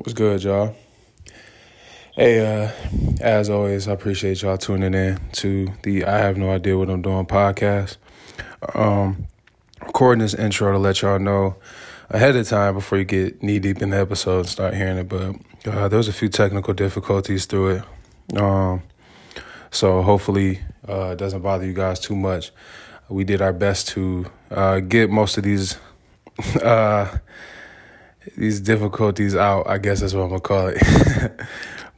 What's good, y'all? Hey, as always, I appreciate y'all tuning in to the I Have No Idea What I'm Doing podcast. Recording this intro to let y'all know ahead of time before you get knee-deep in the episode and start hearing it, but there was a few technical difficulties through it. So hopefully it doesn't bother you guys too much. We did our best to get most of these difficulties out, I guess that's what I'm going to call it.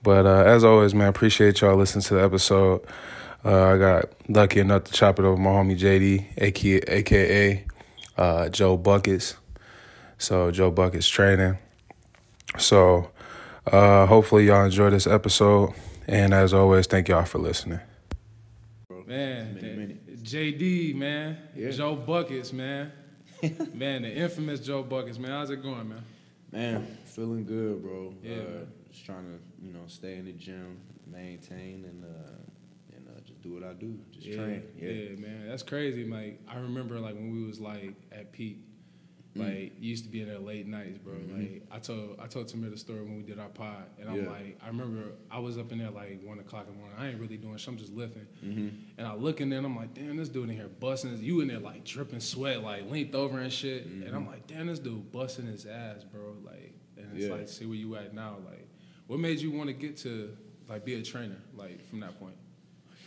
But as always, man, appreciate y'all listening to the episode. I got lucky enough to chop it over my homie JD, a.k.a. Joe Buckets. So Joe Buckets training. So hopefully y'all enjoy this episode. And as always, thank y'all for listening. Man, JD, man, yeah. Joe Buckets, man. Man, the infamous Joe Buckets, man. How's it going, man? Man, feeling good, bro. Yeah, just trying to, stay in the gym, maintain, and just do what I do. Just train. Yeah, man. That's crazy. Like, I remember, when we was, at peak, you used to be in there late nights, bro. Mm-hmm. I told Tamir the story when we did our pod, and I'm I remember I was up in there, 1 o'clock in the morning. I ain't really doing shit. I'm just lifting. Mm-hmm. And I look in there, and I'm like, damn, this dude in here busting. You in there, dripping sweat, leaned over and shit. Mm-hmm. And I'm like, damn, this dude busting his ass, bro. And it's see where you at now. What made you want to get to, be a trainer, from that point?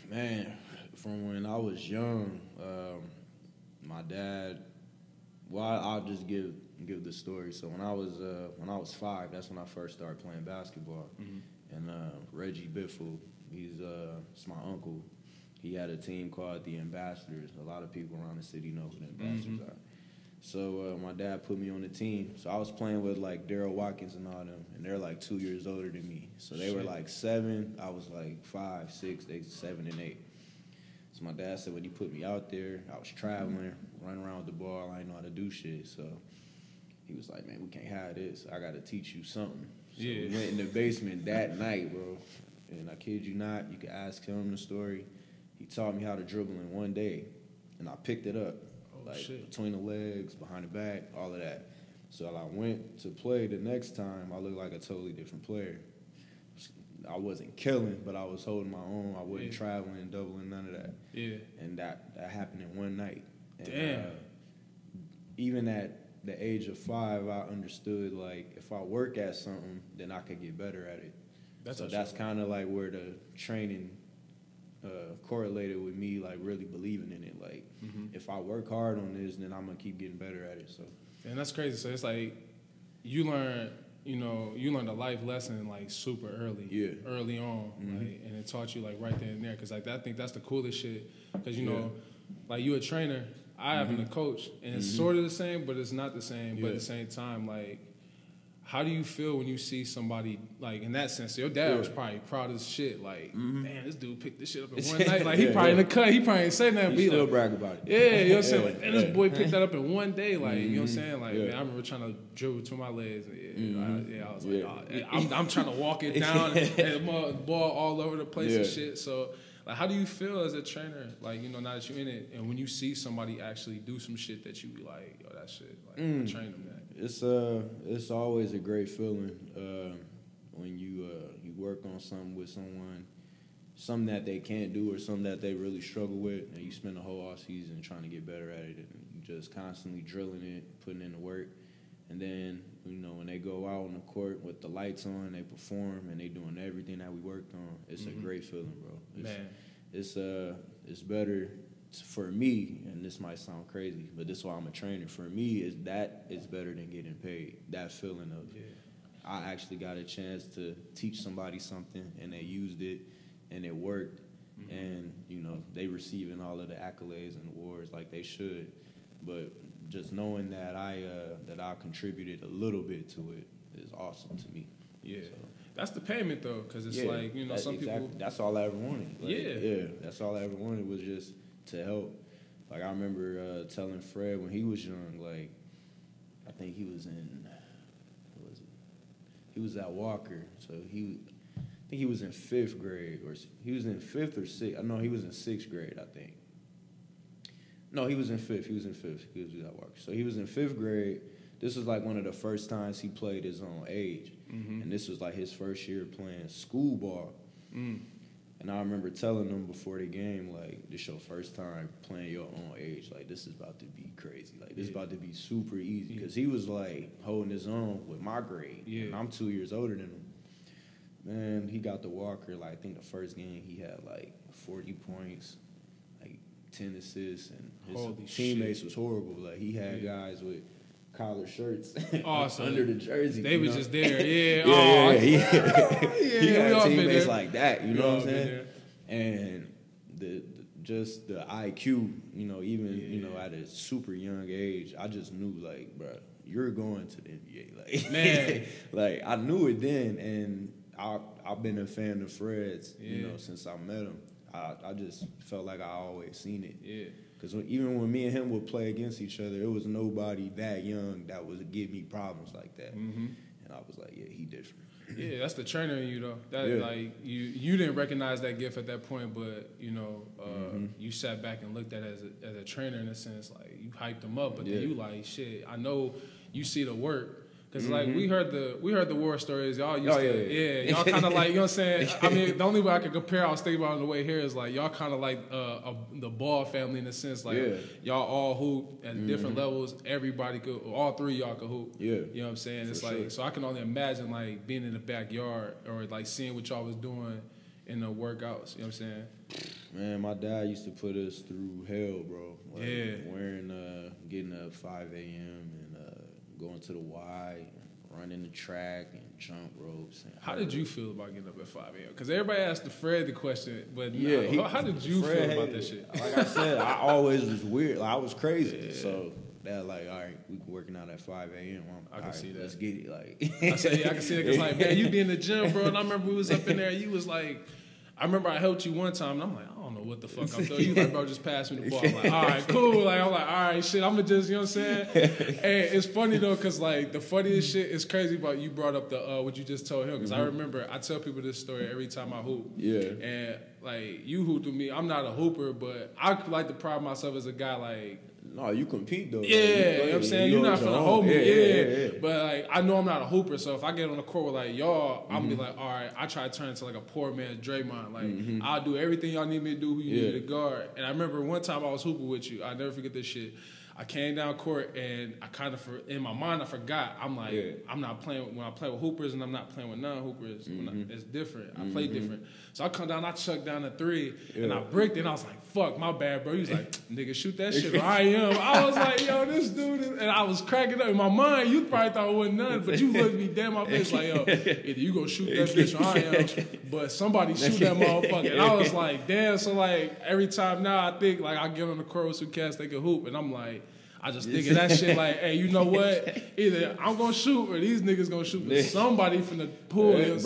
Man, from when I was young, my dad... Well, I'll just give the story. So when I was 5, that's when I first started playing basketball. Mm-hmm. And Reggie Biffle, it's my uncle. He had a team called the Ambassadors. A lot of people around the city know who the Ambassadors mm-hmm. are. So my dad put me on the team. So I was playing with Daryl Watkins and all them, and they're 2 years older than me. So they were 7. I was 5, 6. They 7 and 8. So my dad said when he put me out there, I was traveling, running around with the ball. I didn't know how to do shit. So he was like, man, we can't have this. I got to teach you something. So we went in the basement that night, bro. And I kid you not, you can ask him the story. He taught me how to dribble in one day. And I picked it up, between the legs, behind the back, all of that. So I went to play the next time. I looked like a totally different player. I wasn't killing, but I was holding my own. I wasn't traveling, doubling, none of that. Yeah. And that happened in one night. And, damn. Even at the age of 5, I understood, if I work at something, then I could get better at it. That's kind of, where the training correlated with me, really believing in it. Mm-hmm. If I work hard on this, then I'm going to keep getting better at it. So. And that's crazy. So it's you learn... you learned a life lesson super early, early on, mm-hmm. And it taught you right there and there. Cause I think that's the coolest shit. Cause you a trainer, I mm-hmm. have a coach, and mm-hmm. it's sort of the same, but it's not the same. But at the same time, how do you feel when you see somebody in that sense? Your dad was probably proud as shit. Mm-hmm. man, this dude picked this shit up in one night. He probably in the cut. He probably ain't say nothing. He still brag about it. Yeah, you know what I'm saying. Man, this boy picked that up in one day. Mm-hmm. You know what I'm saying. Man, I remember trying to dribble between my legs. I was I'm trying to walk it down and ball all over the place and shit. So, how do you feel as a trainer? Now that you're in it, and when you see somebody actually do some shit that you be like, yo, that shit. I trained them that. It's always a great feeling when you work on something with someone, something that they can't do or something that they really struggle with, and you spend the whole off season trying to get better at it, and you just constantly drilling it, putting in the work, and then when they go out on the court with the lights on, they perform and they doing everything that we worked on. It's mm-hmm. a great feeling, bro. It's better. For me, and this might sound crazy, but this is why I'm a trainer. For me, is better than getting paid. That feeling of I actually got a chance to teach somebody something, and they used it, and it worked, mm-hmm. and they receiving all of the accolades and awards like they should. But just knowing that I contributed a little bit to it is awesome to me. Yeah. So. That's the payment though, because it's some people. That's all I ever wanted. That's all I ever wanted was just. To help. I remember telling Fred when he was young, I think he was in, what was it? He was at Walker, so he was in 5th grade, or he was in 5th or 6th, no, he was in 6th grade, I think. No, he was in 5th, he was at Walker. So he was in 5th grade, This was like one of the first times he played his own age. Mm-hmm. And this was like his first year playing school ball. Mm. And I remember telling them before the game, like, this your first time playing your own age. Like, this is about to be crazy. Like, this is about to be super easy. Because he was, like, holding his own with my grade. Yeah. And I'm 2 years older than him. Man, he got the Walker. Like, I think the first game he had, like, 40 points, like, 10 assists. And his teammates was horrible. Like, he had guys with collar shirts under the jersey. They was just there, yeah. He had teammates like that, you know what I'm saying? And just the IQ, you know, even, you know, at a super young age, I just knew, like, bro, you're going to the NBA. Like, man. Like, I knew it then, and I've been a fan of Fred's, you know, since I met him. I just felt like I always seen it. Yeah. Because even when me and him would play against each other, it was nobody that young that would give me problems like that. Mm-hmm. And I was like, yeah, he different. Yeah, that's the trainer in you, though. That like you didn't recognize that gift at that point, but, you know, you sat back and looked at it as a trainer in a sense. Like, you hyped him up, but then you like, shit, I know you see the work. Because, like, we heard the war stories. Y'all used to y'all kind of like, you know what I'm saying? I mean, the only way I could compare, I was thinking about on the way here, is, like, y'all kind of like the Ball family in a sense. Like, y'all all hoop at different levels. Everybody could, all three of y'all could hoop. Yeah. You know what I'm saying? It's like, so I can only imagine, like, being in the backyard or, like, seeing what y'all was doing in the workouts. You know what I'm saying? Man, my dad used to put us through hell, bro. Like, getting up 5 a.m. and, going to the Y, running the track, and jump ropes. And how did you feel about getting up at 5 a.m.? Because everybody asked Fred the question, but how did you feel about that shit? Like I said, I always was weird. Like, I was crazy. Yeah. So that, like, all right, we working out at 5 a.m. I can see that. Let's get it. Like, I can see that because, like, man, you be in the gym, bro. And I remember we was up in there. You was like, I remember I helped you one time, and I'm like, I don't know what the fuck I'm doing. You like, bro, just pass me the ball. I'm like, all right, cool. Like, I'm like, all right, shit, I'm going to just, you know what I'm saying? And it's funny, though, because, like, the funniest shit is crazy about you brought up the what you just told him, because I remember I tell people this story every time I hoop. Yeah. And, like, you hooped with me. I'm not a hooper, but I like to pride myself as a guy, like, no, you compete, though. Yeah, you know what I'm saying? You're not finna hold me. Yeah. But, like, I know I'm not a hooper, so if I get on the court with, like, y'all, I'm be like, all right, I try to turn into, like, a poor man Draymond. Like, I'll do everything y'all need me to do, who you need to guard. And I remember one time I was hooping with you. I'll never forget this shit. I came down court, and I kind of, in my mind, I forgot. I'm like, I'm not playing, when I play with hoopers, and I'm not playing with non-hoopers. It's different. I play different. So I come down, I chucked down a three, and I bricked it, and I was like, fuck, my bad, bro. He was like, nigga, shoot that shit. I am. I was like, yo, this dude is, and I was cracking up. In my mind, you probably thought it wasn't none, but you looked me damn my face like, yo, either you gonna shoot that bitch or I am, but somebody shoot that motherfucker. And I was like, damn. So, like, every time now I think, like, I get on the court with some cats, they can hoop, and I'm like, I just think of that shit like, hey, you know what? Either I'm going to shoot or these niggas going to shoot, but somebody finna pull this.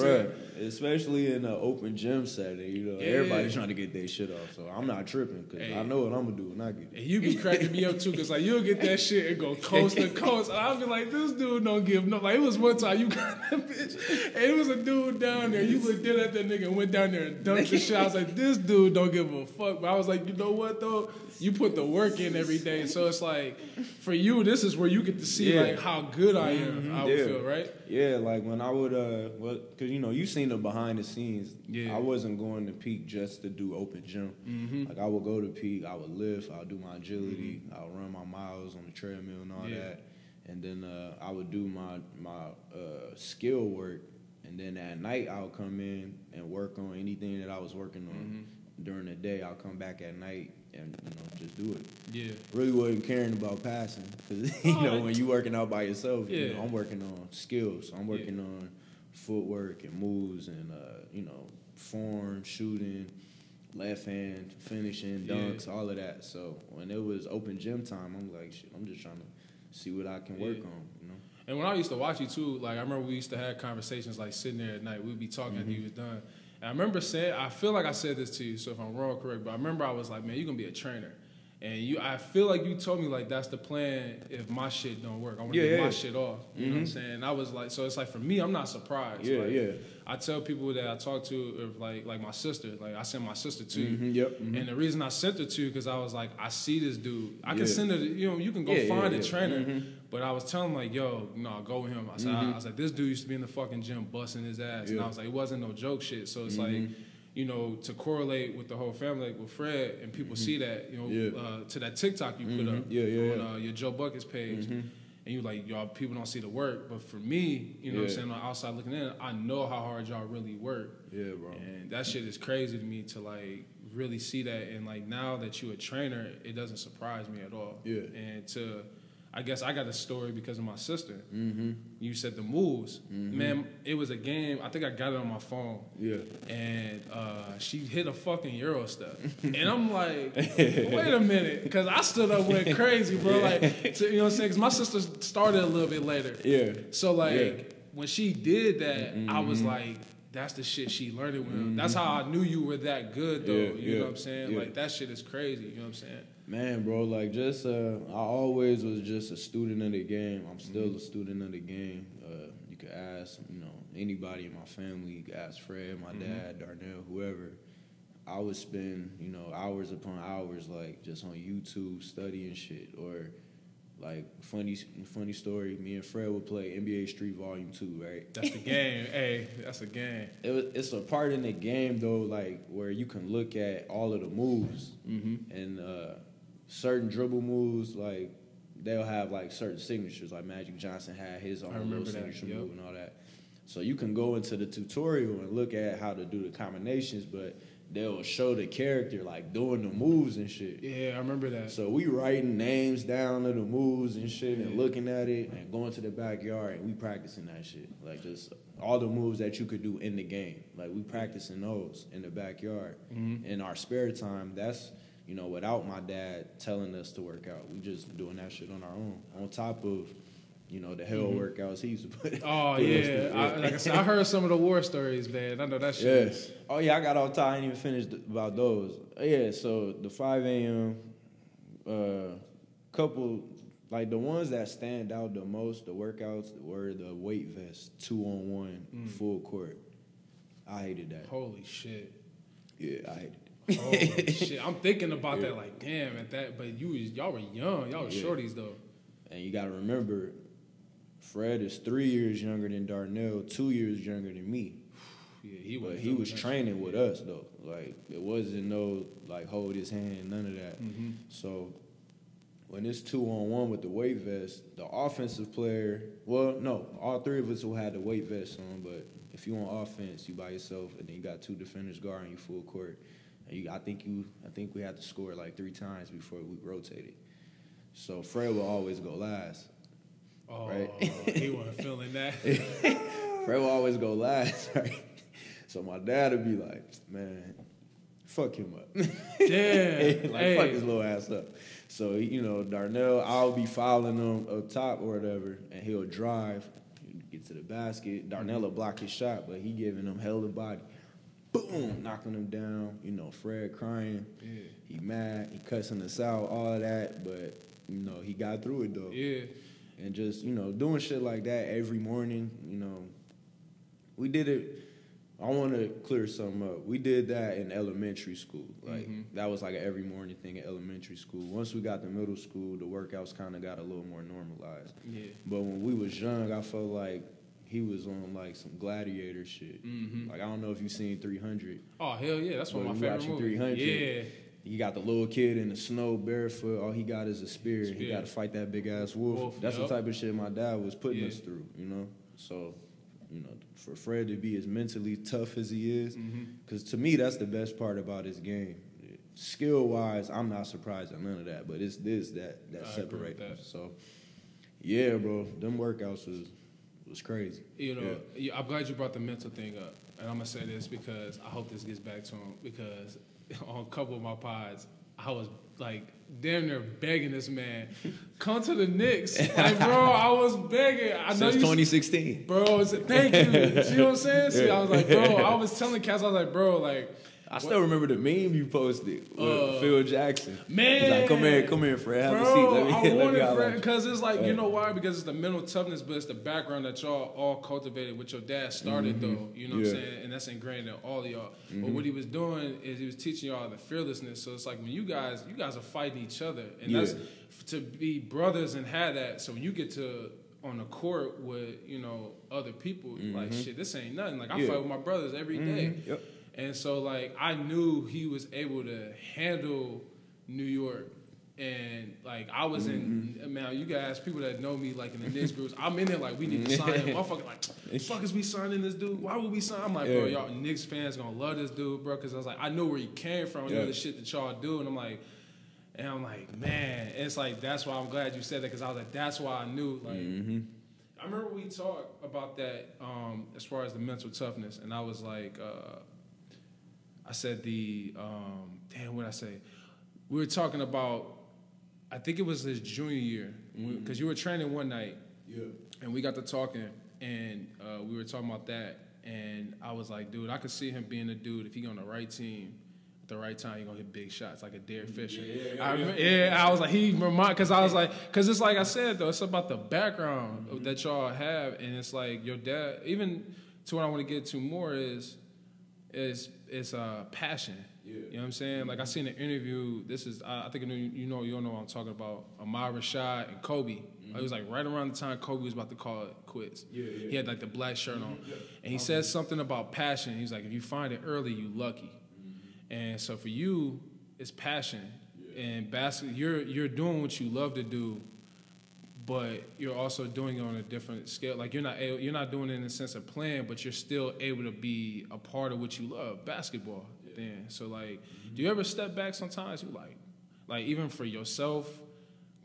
Especially in an open gym setting, you know, everybody's trying to get their shit off. So I'm not tripping because I know what I'm going to do when I get it. And you be cracking me up too because, like, you'll get that shit and go coast to coast. And I'll be like, this dude don't give no. Like, it was one time you got that bitch and it was a dude down there. You looked in at that nigga and went down there and dunked the shit. I was like, this dude don't give a fuck. But I was like, you know what, though? You put the work in every day. So it's like, for you, this is where you get to see, like, how good I am, I would feel, right? Yeah, like, when I would, because, you know, you seen the behind the scenes. Yeah. I wasn't going to Peak just to do open gym. Like, I would go to Peak, I would lift, I would do my agility, I would run my miles on the treadmill and all that. And then I would do my skill work. And then at night, I would come in and work on anything that I was working on. During the day, I'll come back at night and, you know, just do it. Yeah. Really wasn't caring about passing. Because, you know, when you working out by yourself, you know, I'm working on skills. I'm working on footwork and moves and, you know, form, shooting, left hand, finishing, dunks, all of that. So when it was open gym time, I'm like, shit, I'm just trying to see what I can work on, you know. And when I used to watch you, too, like, I remember we used to have conversations, like, sitting there at night. We'd be talking after you was done. And I remember saying, I feel like I said this to you, so if I'm wrong, correct, but I remember I was like, man, you're going to be a trainer. And you, I feel like you told me, like, that's the plan if my shit don't work. I want to get my shit off. You know what I'm saying? And I was like, so it's like, for me, I'm not surprised. I tell people that I talk to, like my sister. Like, I sent my sister to you. And the reason I sent her to you, because I was like, I see this dude. I can send her, you know, you can go find a trainer. But I was telling him, like, yo, no, go with him. I said, I was like, this dude used to be in the fucking gym busting his ass. And I was like, it wasn't no joke shit. So it's like, you know, to correlate with the whole family, like with Fred, and people see that, you know, to that TikTok you put up on your Joe Buckets page, and you like, y'all, people don't see the work, but for me, you know what I'm saying, on the outside looking in, I know how hard y'all really work. Yeah, bro. And that shit is crazy to me to, like, really see that, and, like, now that you're a trainer, it doesn't surprise me at all. Yeah. And to... I guess I got the story because of my sister. You said the moves. Man, it was a game. I think I got it on my phone. And she hit a fucking Euro step. And I'm like, wait a minute. Because I stood up went crazy, bro. Like, to, you know what I'm saying? Because my sister started a little bit later. So, like, when she did that, I was like, that's the shit she learned with him. That's how I knew you were that good, though. You know what I'm saying? Like, that shit is crazy. You know what I'm saying? Man, bro, like, just, I always was just a student of the game. I'm still a student of the game. You could ask, you know, anybody in my family. You could ask Fred, my dad, Darnell, whoever. I would spend, you know, hours upon hours, like, just on YouTube studying shit. Or, like, funny story, me and Fred would play NBA Street Volume 2, right? That's the game. Hey, that's a game. It's a part in the game, though, like, where you can look at all of the moves. And, certain dribble moves, like, they'll have, like, certain signatures. Like, Magic Johnson had his own little signature move and all that. So you can go into the tutorial and look at how to do the combinations, but they'll show the character, like, doing the moves and shit. Yeah, I remember that. So we writing names down of the moves and shit and looking at it and going to the backyard and we practicing that shit. Like, just all the moves that you could do in the game. Like, we practicing those in the backyard. In our spare time, that's... You know, without my dad telling us to work out, we just doing that shit on our own. On top of, you know, the hell workouts he used to put. Like I said, I heard some of the war stories, man. I know that shit. Yes. Oh yeah, I got all tired. I didn't even finish about those. Yeah. So the 5 a.m. Couple, like the ones that stand out the most, the workouts were the weight vest 2-on-1 full court. I hated that. Holy shit. Yeah, I hated it. Oh shit! I'm thinking about that. Like, damn, at that. But y'all were young. Y'all were shorties though. And you gotta remember, Fred is 3 years younger than Darnell, 2 years younger than me. He was training with us though. Like, it wasn't no like hold his hand, none of that. So when it's 2-on-1 with the weight vest, the offensive player. Well, no, all three of us who had the weight vest on. But if you on offense, you by yourself, and then you got two defenders guarding you full court. I think we had to score like 3 times before we rotated. So Fred would always go last. Oh, right? He wasn't feeling that. Fred would always go last, right? So my dad would be like, man, fuck him up. Yeah. Fuck his little ass up. So, you know, Darnell, I'll be fouling him up top or whatever, and he'll drive, get to the basket. Darnell will block his shot, but he giving him hella body. Boom, knocking him down, you know, Fred crying. Yeah. He mad, he cussing us out, all of that, but, you know, he got through it, though. Yeah. And just, you know, doing shit like that every morning, you know. We did it, I want to clear something up. We did that in elementary school. Like, that was like an every morning thing in elementary school. Once we got to middle school, the workouts kind of got a little more normalized. Yeah. But when we was young, I felt like, he was on, like, some gladiator shit. Like, I don't know if you've seen 300. Oh, hell yeah. That's one of my favorite movies. 300. Yeah. You got the little kid in the snow barefoot. All he got is a spear. He got to fight that big-ass wolf. That's the type of shit my dad was putting us through, you know? So, you know, for Fred to be as mentally tough as he is, because to me that's the best part about his game. Skill-wise, I'm not surprised at none of that, but it's this that separates them. So, yeah, bro, them workouts was crazy. You know, I'm glad you brought the mental thing up. And I'm going to say this because I hope this gets back to him, because on a couple of my pods, I was like damn near begging this man, come to the Knicks. Like, bro, I was begging. Since 2016. Bro, thank you. You know what I'm saying? See, I was like, bro, I was telling cats, I was like, bro, like, I still remember the meme you posted with Phil Jackson. Man. Like, come here, Fred. Have a seat. Let me Fred, because it's like, you know why? Because it's the mental toughness, but it's the background that y'all all cultivated, which your dad started, though. You know what I'm saying? And that's ingrained in all of y'all. But what he was doing is he was teaching y'all the fearlessness. So it's like when you guys are fighting each other. And that's to be brothers and have that. So when you get to... on the court with, you know, other people, like, shit, this ain't nothing. Like, I fight with my brothers every day. Yep. And so, like, I knew he was able to handle New York. And, like, I was in, man, you guys, people that know me, like, in the Knicks groups, I'm in there, like, we need to sign him. Motherfucker, like, the fuck is we signing this dude? Why would we sign? I'm like, bro, y'all Knicks fans gonna love this dude, bro, because I was like, I know where he came from. I know the shit that y'all do. And I'm like, man, it's like, that's why I'm glad you said that, because I was like, that's why I knew. Like, I remember we talked about that as far as the mental toughness, and I was like, I said the, damn, what did I say? We were talking about, I think it was his junior year, because you were training one night, and we got to talking, and we were talking about that, and I was like, dude, I could see him being a dude if he on the right team. The right time, you're gonna hit big shots like a Derek Fisher. I was like, he reminded, because I was like, because it's like I said though, it's about the background that y'all have, and it's like your dad. Even to what I want to get to more is passion. You know what I'm saying? Like I seen an interview. This is I think you know what I'm talking about. Amar Rashad and Kobe. It was like right around the time Kobe was about to call it quits. He had like the black shirt on, and he said something about passion. He's like, if you find it early, you lucky. And so for you, it's passion. And basketball, you're doing what you love to do, but you're also doing it on a different scale. Like you're not doing it in the sense of playing, but you're still able to be a part of what you love, basketball. Then so like, do you ever step back sometimes? You like even for yourself,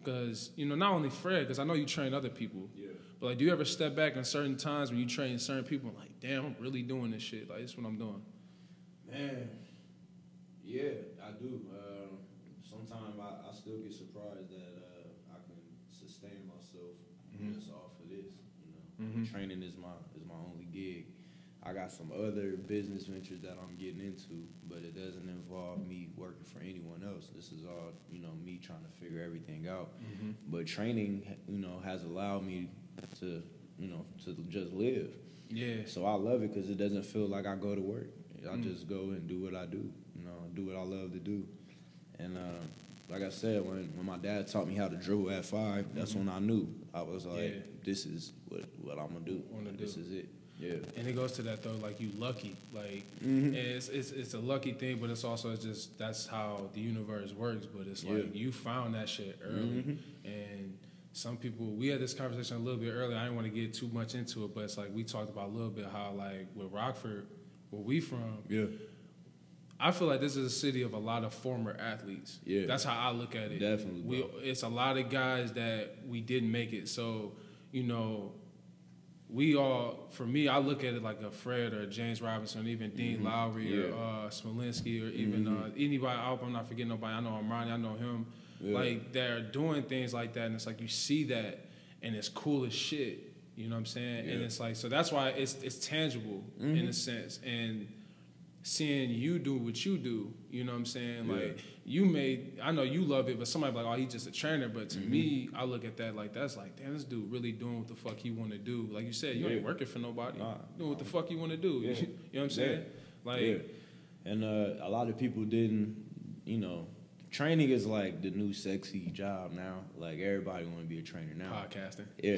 because you know not only Fred, because I know you train other people. But like, do you ever step back in certain times when you train certain people? And like, damn, I'm really doing this shit. Like this is what I'm doing. Man. Yeah, I do. Sometimes I still get surprised that I can sustain myself just off of this. You know, training is my only gig. I got some other business ventures that I'm getting into, but it doesn't involve me working for anyone else. This is all, you know, me trying to figure everything out. But training, you know, has allowed me to, you know, to just live. Yeah. So I love it because it doesn't feel like I go to work. I just go and do what I do. You know, do what I love to do. And like I said, when my dad taught me how to dribble at 5, that's when I knew. I was like, this is what I'm going to do. This is it. Yeah. And it goes to that, though, like, you lucky. Like, it's a lucky thing, but it's also just that's how the universe works. But it's like you found that shit early. And some people, we had this conversation a little bit earlier. I didn't want to get too much into it, but it's like we talked about a little bit how, like, with Rockford, where we from, I feel like this is a city of a lot of former athletes. Yeah. That's how I look at it. Definitely. It's a lot of guys that we didn't make it. So, you know, we all, for me, I look at it like a Fred or a James Robinson, even Dean Lowry or Smolinski or even anybody. I'm not forgetting nobody. I know Armani. I know him. Yeah. Like, they're doing things like that. And it's like you see that, and it's cool as shit. You know what I'm saying? Yeah. And it's like, so that's why it's tangible in a sense. And seeing you do what you do, you know what I'm saying? Yeah. Like, I know you love it, but somebody like, oh, he's just a trainer. But to me, I look at that like, that's like, damn, this dude really doing what the fuck he want to do. Like you said, you ain't working for nobody. Nah, doing what the fuck you want to do. Yeah. You know what I'm saying? Like, and a lot of people didn't, you know, training is like the new sexy job now. Like, everybody want to be a trainer now. Podcasting. Yeah.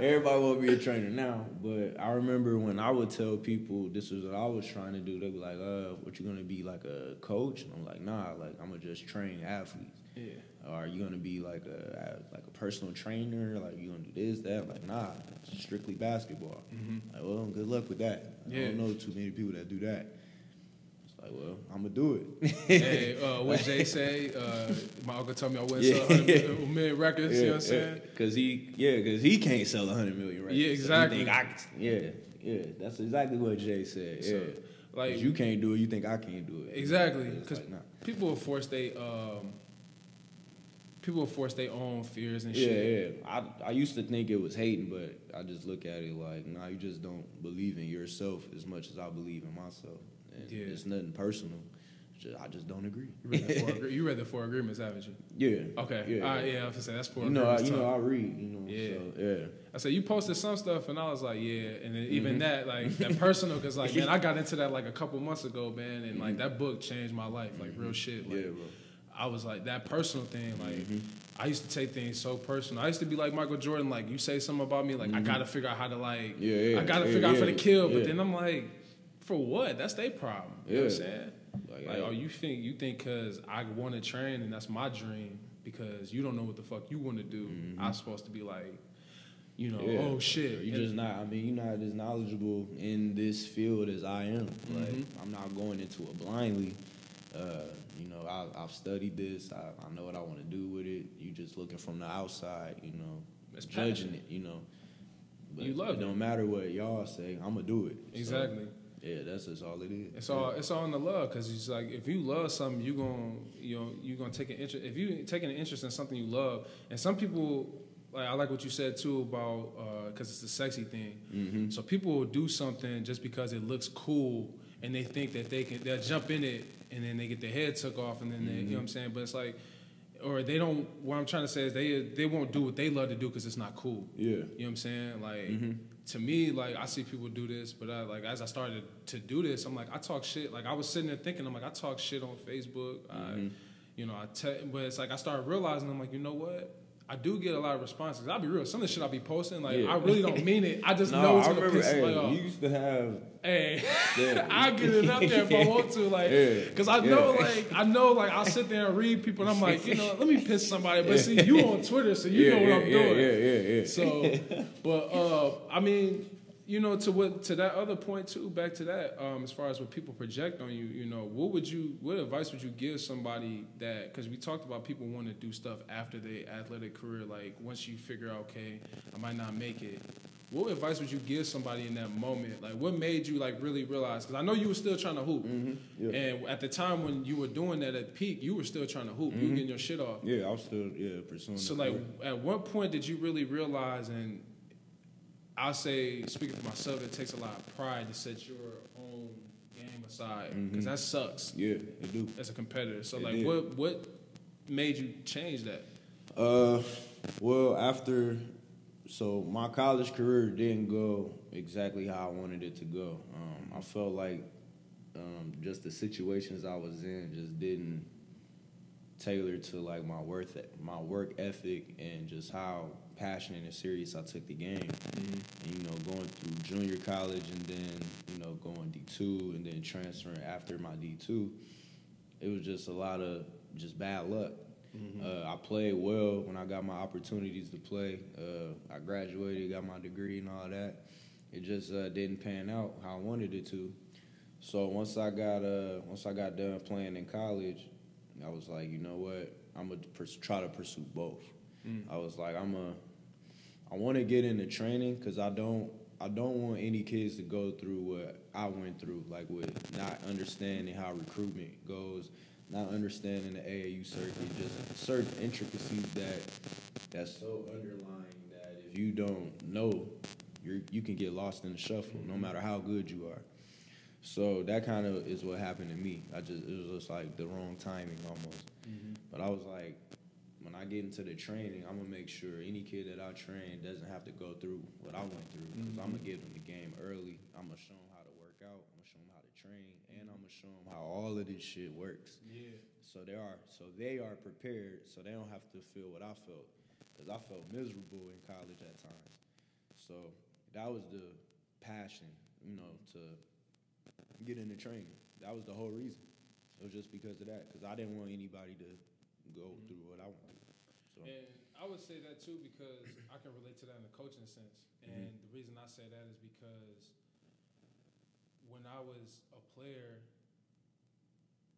Everybody want to be a trainer now. But I remember when I would tell people this was what I was trying to do, they'd be like, what, you going to be like a coach? And I'm like, nah, like, I'm going to just train athletes. Yeah. Are you going to be like a personal trainer? Like, you going to do this, that? I'm like, nah, it's strictly basketball. Like, well, good luck with that. I don't know too many people that do that. Like, well, I'm going to do it. Hey, what Jay say, my uncle told me I wouldn't sell 100 million records, you know what I'm saying? Because he can't sell 100 million records. Yeah, exactly. So that's exactly what Jay said. Yeah. So, like, you can't do it, you think I can't do it. Exactly. Because like, nah. People will force their own fears and shit. Yeah, I used to think it was hating, but I just look at it like, nah, you just don't believe in yourself as much as I believe in myself. And yeah. It's nothing personal. I just don't agree. You read the four agreements, haven't you? Yeah. Okay. Yeah. Yeah. I was gonna say that's four. Agreements. I read. Yeah. So, yeah. I said you posted some stuff, and I was like, yeah. And then even that, like, that personal, because like, man, I got into that like a couple months ago, man, and like that book changed my life, like real shit. Like, yeah, bro. I was like that personal thing, like. I used to take things so personal. I used to be like Michael Jordan, like, you say something about me, like, I gotta figure out how to, like, I gotta figure out for the kill. But then I'm like, for what? That's their problem. You know what I'm saying? Like, oh, you think because I want to train and that's my dream because you don't know what the fuck you want to do. I'm supposed to be like, oh, shit. You're not as knowledgeable in this field as I am. Like, I'm not going into it blindly. I've studied this. I know what I want to do with it. You just looking from the outside, it's judging passionate. But you love it. Don't matter what y'all say, I'm going to do it. Exactly. So, yeah, that's just all it is. It's all in the love, because it's like, if you love something, you're gonna take an interest. If you taking an interest in something you love, and some people, like, I like what you said too about, because it's a sexy thing. So people will do something just because it looks cool, and they think that they'll jump in it, and then they get their head took off, and then they, you know what I'm saying? But it's like, or they don't. What I'm trying to say is they won't do what they love to do because it's not cool. Yeah, you know what I'm saying? Like. To me, like, I see people do this, but I, like, as I started to do this, I'm like, I talk shit. Like, I was sitting there thinking, I'm like, I talk shit on Facebook. But it's like I started realizing, I'm like, you know what? I do get a lot of responses. I'll be real. Some of the shit I be posting, like, I really don't mean it. I just know it's going to piss me off. You used to have... I get it up there if I want to, like, because I know, like, I'll sit there and read people, and I'm like, let me piss somebody. But see, you on Twitter, so you know what I'm doing. Yeah. So, but I mean, to that other point too. Back to that, as far as what people project on you, what advice would you give somebody that? Because we talked about people want to do stuff after their athletic career. Like, once you figure out, okay, I might not make it. What advice would you give somebody in that moment? Like, what made you, like, really realize? Because I know you were still trying to hoop. And at the time when you were doing that at peak, you were still trying to hoop. You were getting your shit off. Yeah, I was still, pursuing. So, like, at what point did you really realize, and I'll say, speaking for myself, it takes a lot of pride to set your own game aside. Because that sucks. Yeah, it do. As a competitor. So, it like, did. What made you change that? Well, after... So my college career didn't go exactly how I wanted it to go. I felt like just the situations I was in just didn't tailor to, like, my work ethic, and just how passionate and serious I took the game. And, going through junior college and then, going D2 and then transferring after my D2, it was just a lot of just bad luck. I played well when I got my opportunities to play. I graduated, got my degree and all that. It just didn't pan out how I wanted it to. So once I got done playing in college, I was like, you know what? I'm gonna try to pursue both. I was like, I want to get into training, because I don't want any kids to go through what I went through, like, with not understanding how recruitment goes. Not understanding the AAU circuit, just certain intricacies that's so underlying that if you don't know, you can get lost in the shuffle, no matter how good you are. So that kind of is what happened to me. It was just like the wrong timing almost. But I was like, when I get into the training, I'm gonna make sure any kid that I train doesn't have to go through what I went through. Because I'm gonna give them the game early. I'm gonna show them how to work out. I'm gonna show them how to train. And I'm going to show them how all of this shit works. Yeah. So they are prepared, so they don't have to feel what I felt. Because I felt miserable in college at times. So that was the passion, to get into training. That was the whole reason. It was just because of that. Because I didn't want anybody to go through what I wanted. So. And I would say that, too, because I can relate to that in a coaching sense. And the reason I say that is because when I was a player,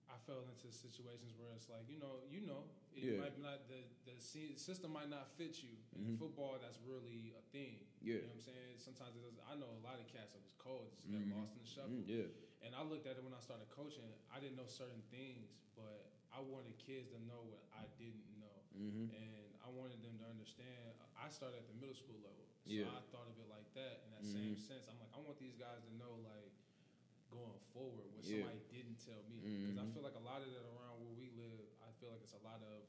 I fell into situations where it's like, it might not, the system might not fit you. In football, that's really a thing. Yeah. You know what I'm saying? Sometimes it doesn't. I know a lot of cats that was cold, just got lost in the shuffle. Yeah. And I looked at it when I started coaching. I didn't know certain things, but I wanted kids to know what I didn't know. And I wanted them to understand. I started at the middle school level, so I thought of it like that. In that same sense, I'm like, I want these guys to know, like, going forward, what somebody didn't tell me. Because I feel like a lot of that around where we live, I feel like it's a lot of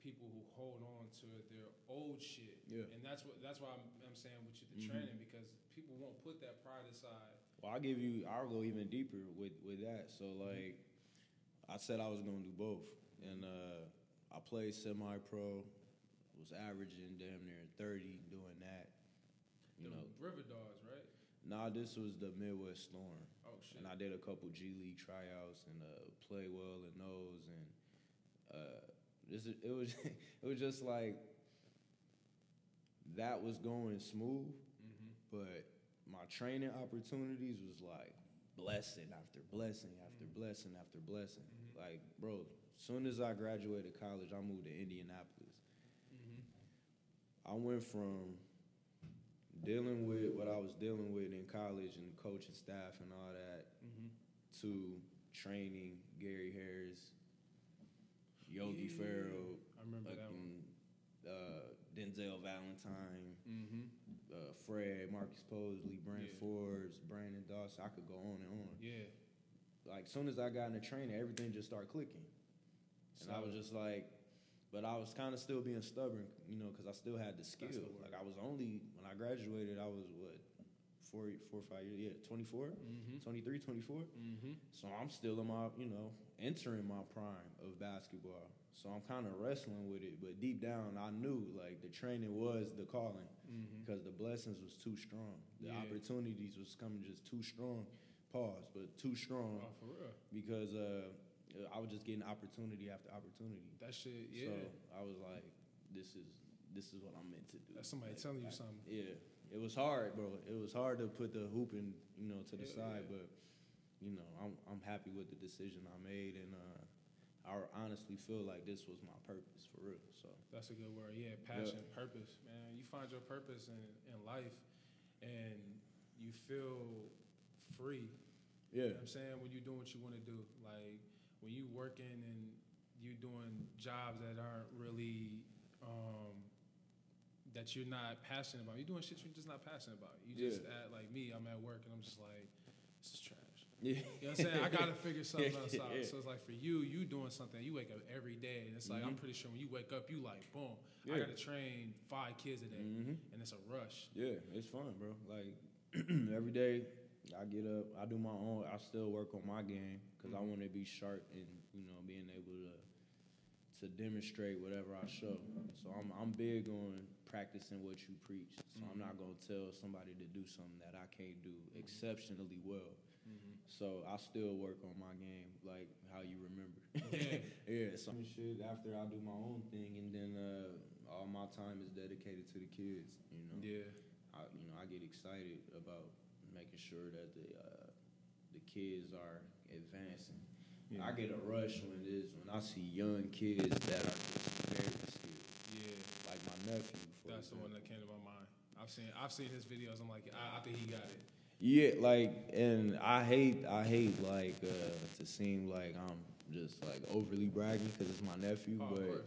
people who hold on to their old shit. Yeah. And that's why I'm saying with you, the training, because people won't put that pride aside. Well, I'll go even deeper with that. So, like, I said I was going to do both. And I played semi-pro, was averaging damn near 30 doing that. You know, River Dogs, right? Nah, this was the Midwest Storm. Oh, shit. And I did a couple G League tryouts and play well in those. And it was just like that was going smooth, but my training opportunities was like blessing after blessing after blessing after blessing. Like, bro, as soon as I graduated college, I moved to Indianapolis. I went from dealing with what I was dealing with in college and coaching staff and all that to training Gary Harris, Yogi Ferrell, I remember that one. Denzel Valentine, Fred, Marcus Posley, Brent Forbes, Brandon Dawson. I could go on and on. Yeah. Like, soon as I got in the training, everything just started clicking. And I was just like, but I was kind of still being stubborn, you know, because I still had the skill. Like, I was when I graduated, I was, 4 or 5 years, 24, 23, 24. So I'm still in my, entering my prime of basketball. So I'm kind of wrestling with it. But deep down, I knew, the training was the calling because the blessings was too strong. The opportunities was coming just too strong. Pause, but too strong. Oh, for real. Because I was just getting opportunity after opportunity. That shit, yeah. So I was like, this is what I'm meant to do. That's somebody telling you something. Yeah. It was hard, bro. It was hard to put the hooping, to the side, but I'm happy with the decision I made, and I honestly feel like this was my purpose for real. So that's a good word. Yeah, passion, purpose, man. You find your purpose in life and you feel free. Yeah. You know what I'm saying? When you're doing what you want to do, like when you working and you doing jobs that aren't really that you're not passionate about. You're doing shit you're just not passionate about. You just act like me. I'm at work and I'm just like, this is trash. Yeah. You know what I'm saying? I got to figure something else out. Yeah. So it's like for you doing something. You wake up every day. And it's like, I'm pretty sure when you wake up, you like, boom, I got to train 5 kids a day. And it's a rush. Yeah, it's fun, bro. Like every day I get up, I do my own. I still work on my game because I want to be sharp and, being able to demonstrate whatever I show. So I'm big on practicing what you preach. So I'm not going to tell somebody to do something that I can't do exceptionally well. So I still work on my game, like how you remember. Yeah, some shit after I do my own thing, and then all my time is dedicated to the kids, Yeah. I get excited about making sure that the kids are advancing. Yeah. I get a rush when I see young kids that are just very skilled. Yeah. Like my nephew. That's the one that came to my mind. I've seen his videos. I'm like, I think he got it. Yeah, and I hate to seem like I'm just overly bragging because it's my nephew, but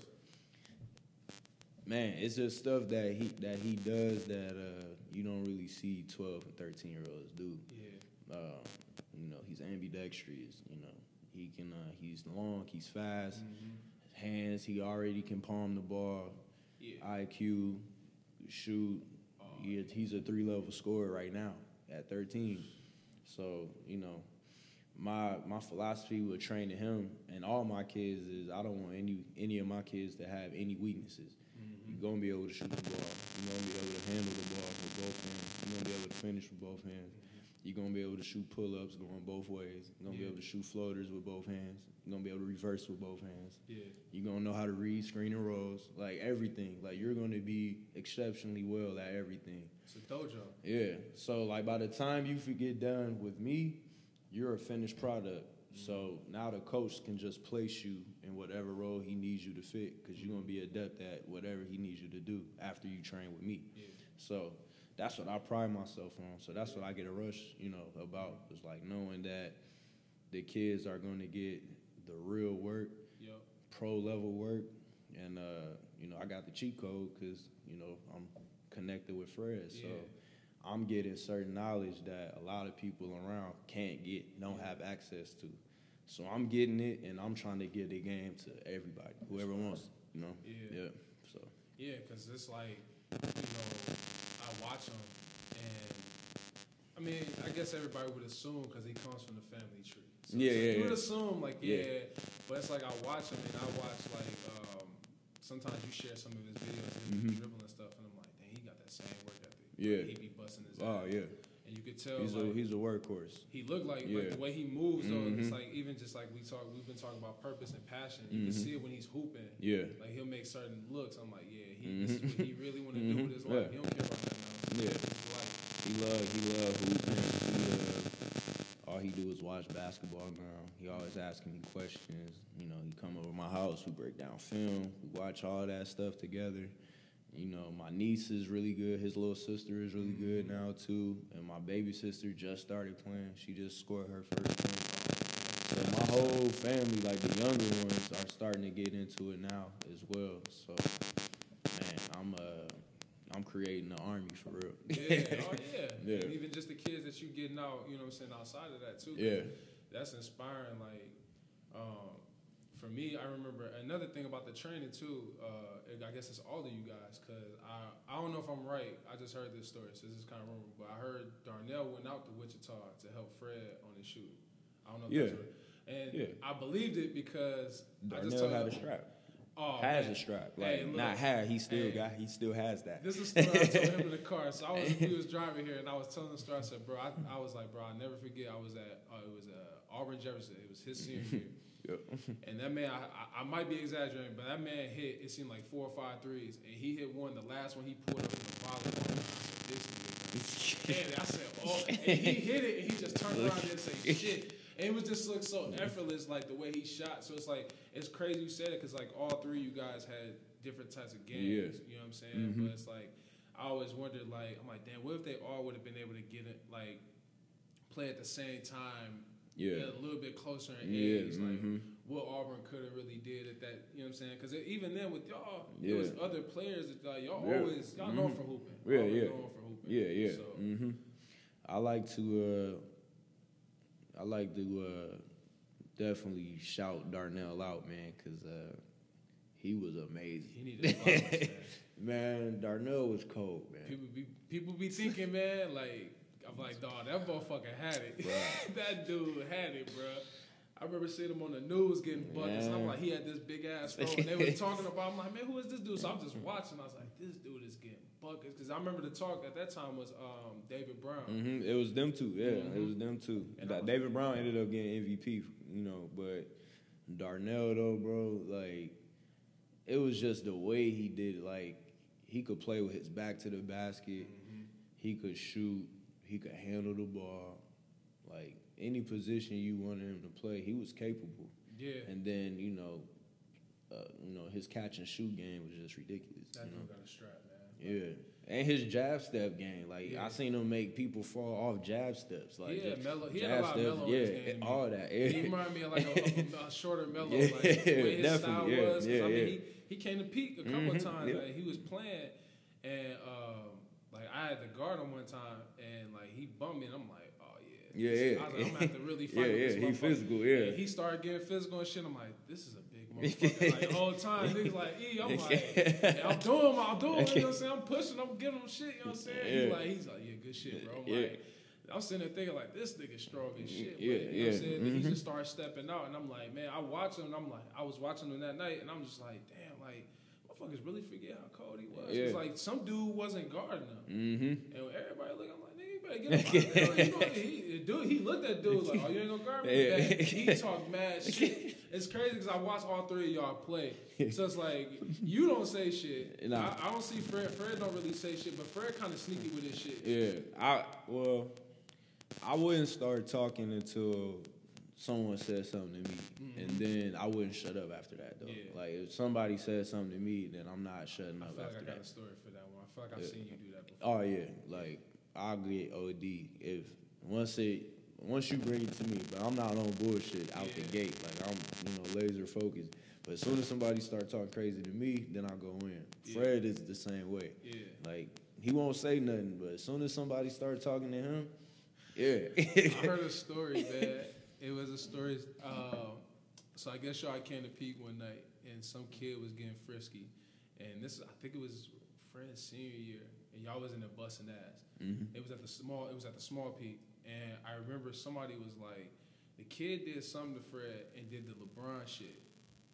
man, it's just stuff that he does that you don't really see 12 and 13-year-olds do. Yeah. He's ambidextrous. He can. He's long. He's fast. His hands. He already can palm the ball. Yeah. IQ, shoot. He's a 3-level scorer right now at 13. So my philosophy with training him and all my kids is I don't want any of my kids to have any weaknesses. You're gonna be able to shoot the ball. You're gonna be able to handle the ball with both hands. You're gonna be able to finish with both hands. You're going to be able to shoot pull-ups going both ways. You're going to be able to shoot floaters with both hands. You're going to be able to reverse with both hands. Yeah. You're going to know how to read screen and rolls, everything. You're going to be exceptionally well at everything. It's a dojo. Yeah. So, by the time you get done with me, you're a finished product. So, now the coach can just place you in whatever role he needs you to fit because you're going to be adept at whatever he needs you to do after you train with me. Yeah. So, that's what I pride myself on. So that's what I get a rush, about. It's knowing that the kids are going to get the real work, pro-level work. And, I got the cheat code because, I'm connected with Fred. So I'm getting certain knowledge that a lot of people around can't get, don't have access to. So I'm getting it, and I'm trying to get the game to everybody, whoever wants it, you know? Yeah. Yeah, so. Yeah, because it's like, you know, I watch them, and, I mean, I guess everybody would assume because he comes from the family tree. So you would assume, like, but it's like I watch him, and I watch, like, sometimes you share some of his videos, and he's dribbling and stuff, and I'm like, dang, he got that same work ethic. Yeah. Like, he be busting his ass. Oh, yeah. And you could tell he's a workhorse. He looked like, like the way he moves though, it's like even just like we've been talking about purpose and passion. You can see it when he's hooping. Yeah. Like he'll make certain looks. I'm like, this is what he really wanna do with his life. He don't care about nothing else. Yeah. He loves hooping. All he do is watch basketball now. He always asking me questions. You know, he come over to my house, we break down film, we watch all that stuff together. You know, my niece is really good. His little sister is really good now, too. And my baby sister just started playing. She just scored her first game. So my whole family, like the younger ones, are starting to get into it now as well. So, man, I'm creating an army for real. Yeah. And even just the kids that you getting out, you know what I'm saying, outside of that, too. Yeah. That's inspiring. Like, for me, I remember another thing about the training, too, I guess it's all of you guys, because I don't know if I'm right. I just heard this story, so this is kind of rumor, but I heard Darnell went out to Wichita to help Fred on his shooting. I don't know if that's right. And I believed it because Darnell I just told had him, a strap. Oh, has a strap. Like, hey, look, not had. He still has that. This is the story I told him in the car. So we was driving here, and I was telling the story. I said, bro, I was like, bro, I'll never forget. I was at, it was Auburn Jefferson. It was his senior year. And that man, I might be exaggerating, but that man hit, it seemed like 4 or 5 threes, and he hit one. The last one he pulled up from the volleyball. I said, oh, and he hit it, and he just turned around and said, shit. And it was just looked so effortless, like the way he shot. So it's like, it's crazy you said it, because like all three of you guys had different types of games. You know what I'm saying? But it's like, I always wondered, like, I'm like, damn, what if they all would have been able to get it, like, play at the same time? Yeah, a little bit closer in age, like what Auburn could have really did at that, you know what I'm saying? Because even then with y'all, there was other players that y'all always, y'all known for hooping. So. I like to definitely shout Darnell out, man, because he was amazing. He needed flowers, man. Man, Darnell was cold, man. People be thinking, man, like, I'm like, dawg, that motherfucker had it. Right. That dude had it, bro. I remember seeing him on the news getting buckets. And I'm like, he had this big ass phone. And they were talking about, I'm like, man, who is this dude? So I'm just watching. I was like, this dude is getting buckets. Because I remember the talk at that time was David Brown. It was them two. It was them two. And David Brown ended up getting MVP, you know. But Darnell, though, bro, like, it was just the way he did it. Like, he could play with his back to the basket. He could shoot. He could handle the ball, like any position you wanted him to play, he was capable. Yeah. And then his catch and shoot game was just ridiculous. That dude got a strap, man. Yeah. And his jab step game, like I seen him make people fall off jab steps, like mellow. He had a lot of mellow in his game. All that. Yeah. He reminded me of like a shorter mellow, like the way his style was. Because he came to peak a couple of times. Yeah. Like, he was playing and. Like, I had to guard him one time, and, like, he bumped me, and I'm like, oh, yeah. I was like, I'm going to have to really fight with this motherfucker. He physical, And he started getting physical and shit. I'm like, this is a big motherfucker. Like, the whole time, niggas like, I'm like, hey, I'm doing him. You know what I'm saying? I'm pushing, I'm giving him shit, you know what I'm saying? Yeah. He's like, yeah, good shit, bro. I'm like, I'm sitting there thinking, like, this nigga strong as shit. Yeah, you know what I'm saying? He just started stepping out, and I'm like, man, I watch him, and I'm like, I was watching him that night, and I'm just like, damn, like, motherfuckers really forget how cold he was. It's like some dude wasn't guarding him, and when everybody looked, I'm like, nigga, you better get him out there. You know, he looked at dude like, oh, you ain't gonna guard me. Yeah. He talked mad shit. It's crazy because I watch all three of y'all play, so it's like you don't say shit. Nah. I don't see Fred. Fred don't really say shit, but Fred kind of sneaky with his shit. I wouldn't start talking until someone said something to me, and then I wouldn't shut up after that, though. Yeah. Like, if somebody says something to me, then I'm not shutting up after that. I feel like I got a story for that one. I feel like I've seen you do that before. Oh, yeah. Like, I'll get OD if once you bring it to me, but I'm not on bullshit out the gate. Like, I'm, laser focused. But as soon as somebody starts talking crazy to me, then I go in. Yeah. Fred is the same way. Yeah. Like, He won't say nothing, but as soon as somebody starts talking to him, yeah. I heard a story, man. It was a story. So I guess y'all came to Peak one night, and some kid was getting frisky. And this, I think it was Fred's senior year, and y'all was in the bus and ass. Mm-hmm. It was at the small Peak, and I remember somebody was like, the kid did something to Fred and did the LeBron shit.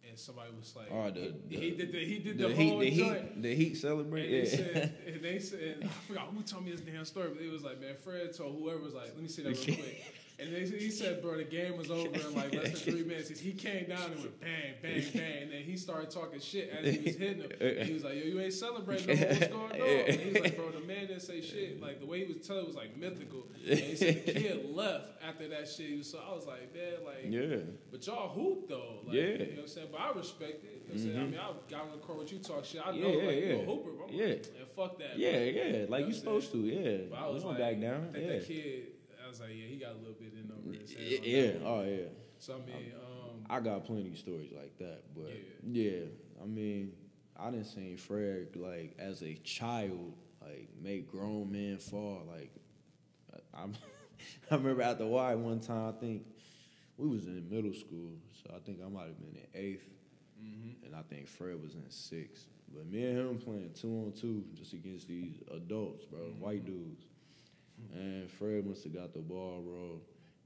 And somebody was like, oh, he did the whole joint. The Heat celebrate. And, they said, I forgot who told me this damn story, but it was like, man, Fred told whoever was like, let me see that real quick. And he said, bro, the game was over in like less than 3 minutes. He came down and went bang, bang, bang. And then he started talking shit as he was hitting him. He was like, yo, you ain't celebrating no more. What's going on? And he was like, bro, the man didn't say shit. Like, the way he was telling it was like mythical. And he said the kid left after that shit. So I was like, man, like, but y'all hoop, though. Like, you know what I'm saying? But I respect it. You know what I'm saying? I mean, I got on the court with you talk shit. I know, you're a hooper, bro. And fuck that. Like, you supposed to, But I was like, back down. I think that kid... I was like, yeah, he got a little bit in over his head. So, I mean... I got plenty of stories like that, but... I mean, I done seen Fred, like, as a child, like, make grown men fall. Like, I remember at the Y one time, I think... We was in middle school, so I think I might have been in 8th. Mm-hmm. And I think Fred was in 6th. But me and him playing 2-on-2 just against these adults, bro, white dudes. And Fred must have got the ball, bro.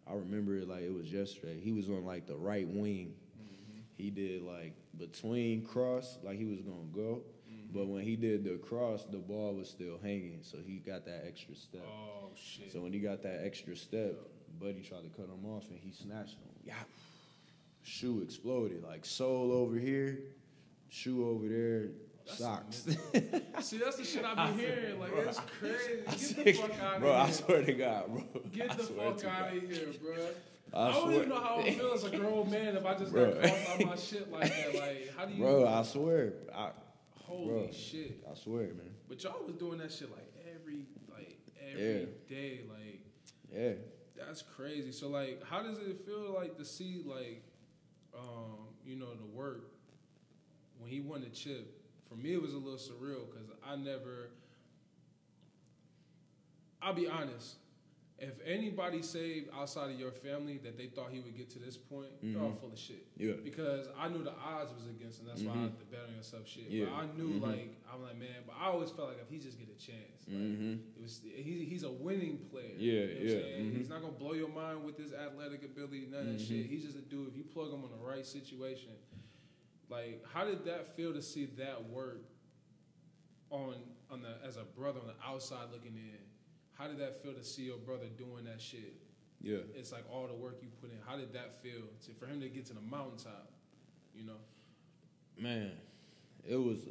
I remember it like it was yesterday. He was on, like, the right wing. Mm-hmm. He did, like, between cross, like he was going to go. Mm-hmm. But when he did the cross, the ball was still hanging, so he got that extra step. Oh, shit. So when he got that extra step, Buddy tried to cut him off, and he snatched him. Yeah. Shoe exploded. Like, sole over here, shoe over there. That's socks. See, that's the shit I've been hearing. Like, bro, it's crazy. Get the fuck out of here. Bro, I swear to God, bro. Get the fuck out of here, bro. I don't even know how I feel as a grown man if I just got caught out my shit like that. Like, how do you... Bro, I swear. Holy shit. I swear, man. But y'all was doing that shit, like, every day. Like, yeah. That's crazy. So, like, how does it feel, like, to see, like, you know, the work when he won the chip? For me, it was a little surreal because I'll be honest, if anybody saved outside of your family that they thought he would get to this point, they're all full of shit. Yeah. Because I knew the odds was against him. That's why I had to bet on yourself shit. Yeah. But I knew, like, I'm like, man, but I always felt like if he just get a chance, like, he's a winning player. Yeah, you know what I'm saying? He's not going to blow your mind with his athletic ability, none of that shit. He's just a dude, if you plug him on the right situation. Like, how did that feel to see that work on the as a brother on the outside looking in? How did that feel to see your brother doing that shit? Yeah. It's like all the work you put in. How did that feel for him to get to the mountaintop, you know? Man, it was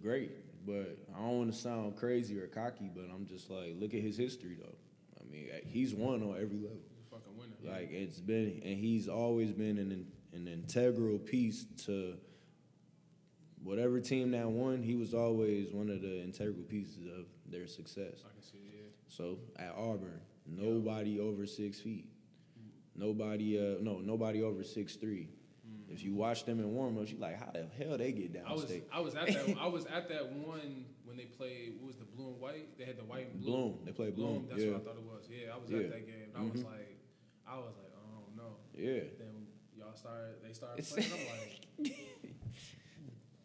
great. But I don't want to sound crazy or cocky, but I'm just like, look at his history, though. I mean, he's won on every level. He's a fucking winner. Like, it's been, and he's always been an integral piece to whatever team that won. He was always one of the integral pieces of their success. I can see it, yeah. So, at Auburn, nobody over 6 feet. Nobody over 6'3". Mm-hmm. If you watch them in warm-ups, you're like, how the hell they get downstate? I was at that one when they played, what was the blue and white? They had the white and blue. They played Bloom. That's what I thought it was. Yeah, I was at that game. And I was like, I don't know. Yeah. Then y'all started playing. I'm like,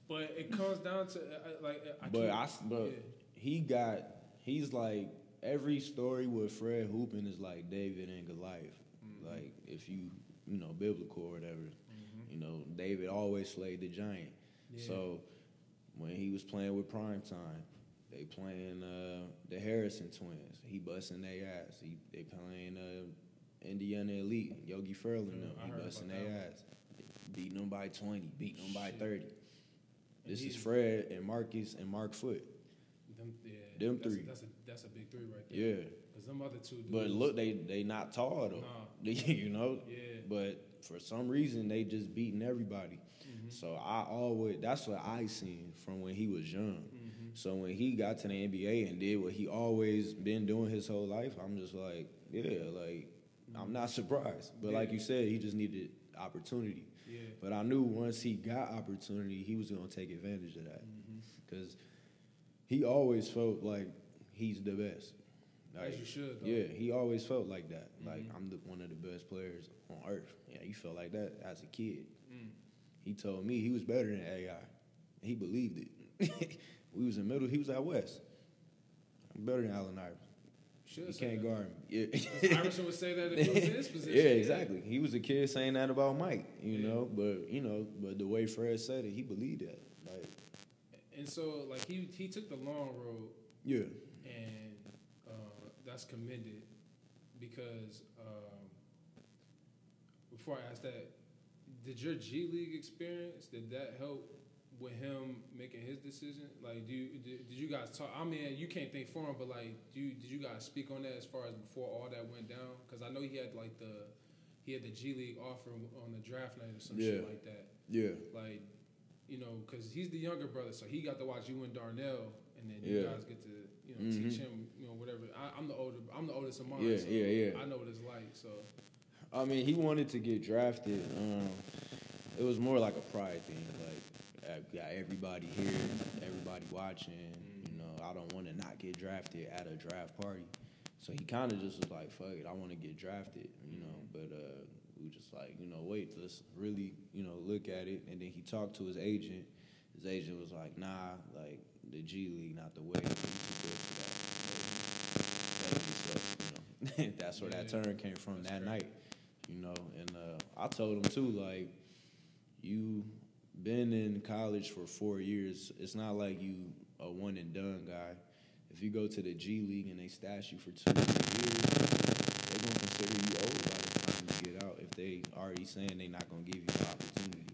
but it comes down to like. He's like every story with Fred hooping is like David and Goliath. Mm-hmm. Like if you know biblical or whatever, you know David always slayed the giant. Yeah. So when he was playing with Primetime, they playing the Harrison twins. He busting their ass. They playing. Indiana Elite, Yogi Ferlin, he busting their ass. Beating them by 20, beating them by 30. This is Fred and Marcus and Mark Foote. Them three. That's a big three right there. Yeah. Because them other two dudes. But look, they not tall, though. Nah. You know? Yeah. But for some reason, they just beating everybody. Mm-hmm. So that's what I seen from when he was young. Mm-hmm. So when he got to the NBA and did what he always been doing his whole life, I'm just like, I'm not surprised. But like you said, he just needed opportunity. Yeah. But I knew once he got opportunity, he was going to take advantage of that. Because he always felt like he's the best. Like, as you should, though. Yeah, he always felt like that. Mm-hmm. Like, I'm one of the best players on earth. Yeah, he felt like that as a kid. Mm. He told me he was better than AI. He believed it. We was in middle. He was out west. I'm better than Allen Iverson. You can't guard me. Yeah. Iverson would say that if he was in his position. Yeah, exactly. He was a kid saying that about Mike, you know. But but the way Fred said it, he believed that. Like, and so like he took the long road. Yeah. And that's commended because before I ask that, did your G League experience that help with him making his decision? Like, did you guys talk? I mean, you can't think for him, but like, did you guys speak on that as far as before all that went down? Because I know he had like the G League offer on the draft night or some shit like that. Yeah. Like, because he's the younger brother, so he got to watch you and Darnell, and then you guys get to teach him whatever. I'm the oldest of mine. Yeah, so I know what it's like. So. I mean, he wanted to get drafted. It was more like a pride thing, like. I've got everybody here, everybody watching. I don't want to not get drafted at a draft party. So he kind of just was like, fuck it, I want to get drafted, But we just like, wait, let's really, look at it. And then he talked to his agent. His agent was like, nah, like, the G League, not the way. He's too good for that. So, that's where that turn came from night, And I told him, too, like, you been in college for 4 years. It's not like you a one and done guy. If you go to the G League and they stash you for 2 years, they're gonna consider you old by the time you get out. If they already saying they not gonna give you the opportunity,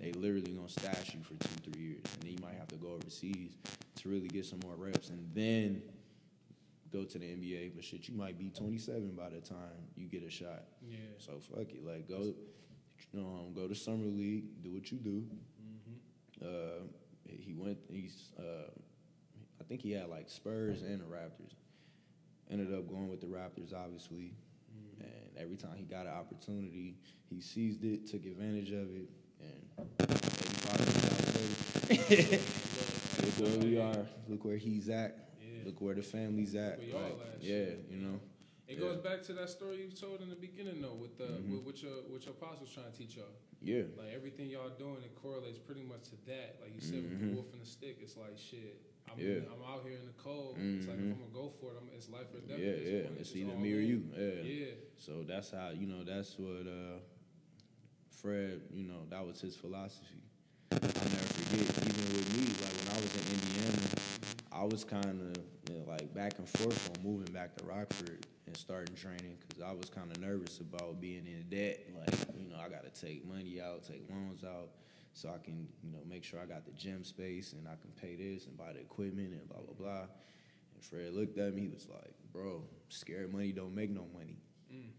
they literally gonna stash you for 2-3 years, and then you might have to go overseas to really get some more reps, and then go to the NBA. But shit, you might be 27 by the time you get a shot. Yeah. So fuck it, like go. Go to summer league, do what you do. Mm-hmm. He went. I think he had like Spurs and the Raptors. Ended up going with the Raptors, obviously. Mm-hmm. And every time he got an opportunity, he seized it, took advantage of it, and look where we are. Look where he's at. Yeah. Look where the family's at. Like, you know. It goes back to that story you told in the beginning, though, with what your pops was trying to teach y'all. Yeah. Like, everything y'all doing, it correlates pretty much to that. Like you said, with the wolf and the stick, it's like, shit, I'm out here in the cold. Mm-hmm. It's like, if I'm going to go for it, it's life or death. It's either me or you. Yeah. So that's how, that's what Fred, that was his philosophy. I'll never forget, even with me, like, when I was in Indiana, I was kind of, like, back and forth on moving back to Rockford and starting training, because I was kind of nervous about being in debt. Like, I got to take money out, take loans out, so I can, make sure I got the gym space and I can pay this and buy the equipment and blah, blah, blah. And Fred looked at me, he was like, bro, scared money don't make no money. Mm.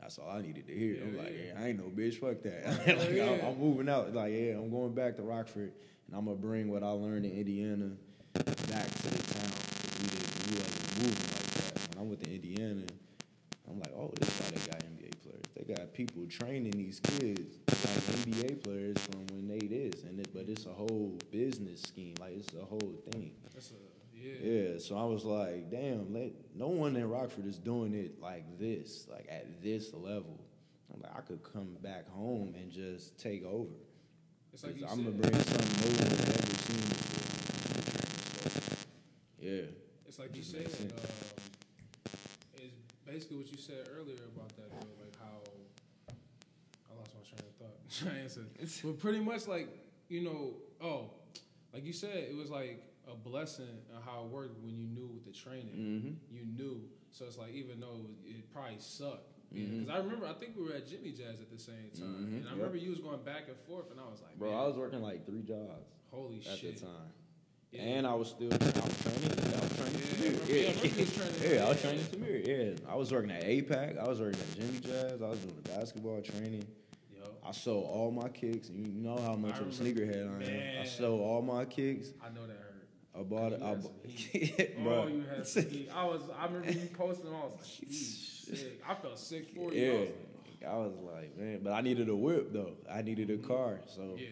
That's all I needed to hear. Yeah, I'm like, I ain't no bitch, fuck that. Like, I'm moving out. Like, I'm going back to Rockford, and I'm going to bring what I learned in Indiana back to the town. We wasn't moving like that. When I went to Indiana, I'm like, oh, this is how they got NBA players. They got people training these kids like NBA players from when they this, but it's a whole business scheme. Like, it's a whole thing. That's yeah. So I was like, damn, no one in Rockford is doing it like this, like at this level. I'm like, I could come back home and just take over. It's like I'm gonna bring something over that I've never seen before. Yeah. It's like you said, it's basically what you said earlier about that, though, like how I lost my train of thought. But pretty much, like, like you said, it was like a blessing on how it worked when you knew with the training. Mm-hmm. You knew. So it's like, even though it probably sucked. Because I remember, I think we were at Jimmy Jazz at the same time. Mm-hmm. And I remember you was going back and forth, and I was like, bro, man, I was working like 3 jobs. Holy shit. At the time. Yeah. And I was still training. I was training Tamir. Yeah, I was working at APAC. I was working at Jimmy Jazz. I was doing the basketball training. Yo. I sold all my kicks. You know how much of a sneakerhead I am. I sold all my kicks. I know that hurt. I bought it. You had some heat. I remember you posting. I was like, sick. I felt sick for you. I was like, man. But I needed a whip, though. I needed a car. So. Yeah.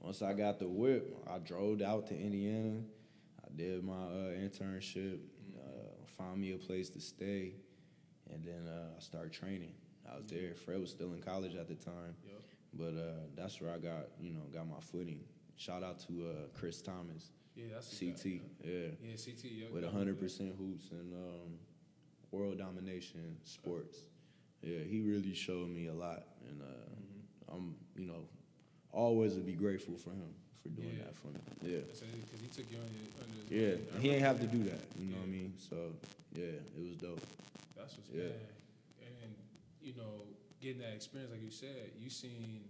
Once I got the whip, I drove out to Indiana. I did my internship, found me a place to stay, and then I started training. I was there. Fred was still in college at the time, but that's where I got my footing. Shout out to Chris Thomas. Yeah, that's CT. Guy, yeah, CT. Yeah, with 100% hoops and world domination sports. Yeah, he really showed me a lot, and I'm always would be grateful for him for doing that for me. Yeah, because he took you under his and he ain't have to do that. You know what I mean? So yeah, it was dope. That's what's bad. And getting that experience, like you said, you seen.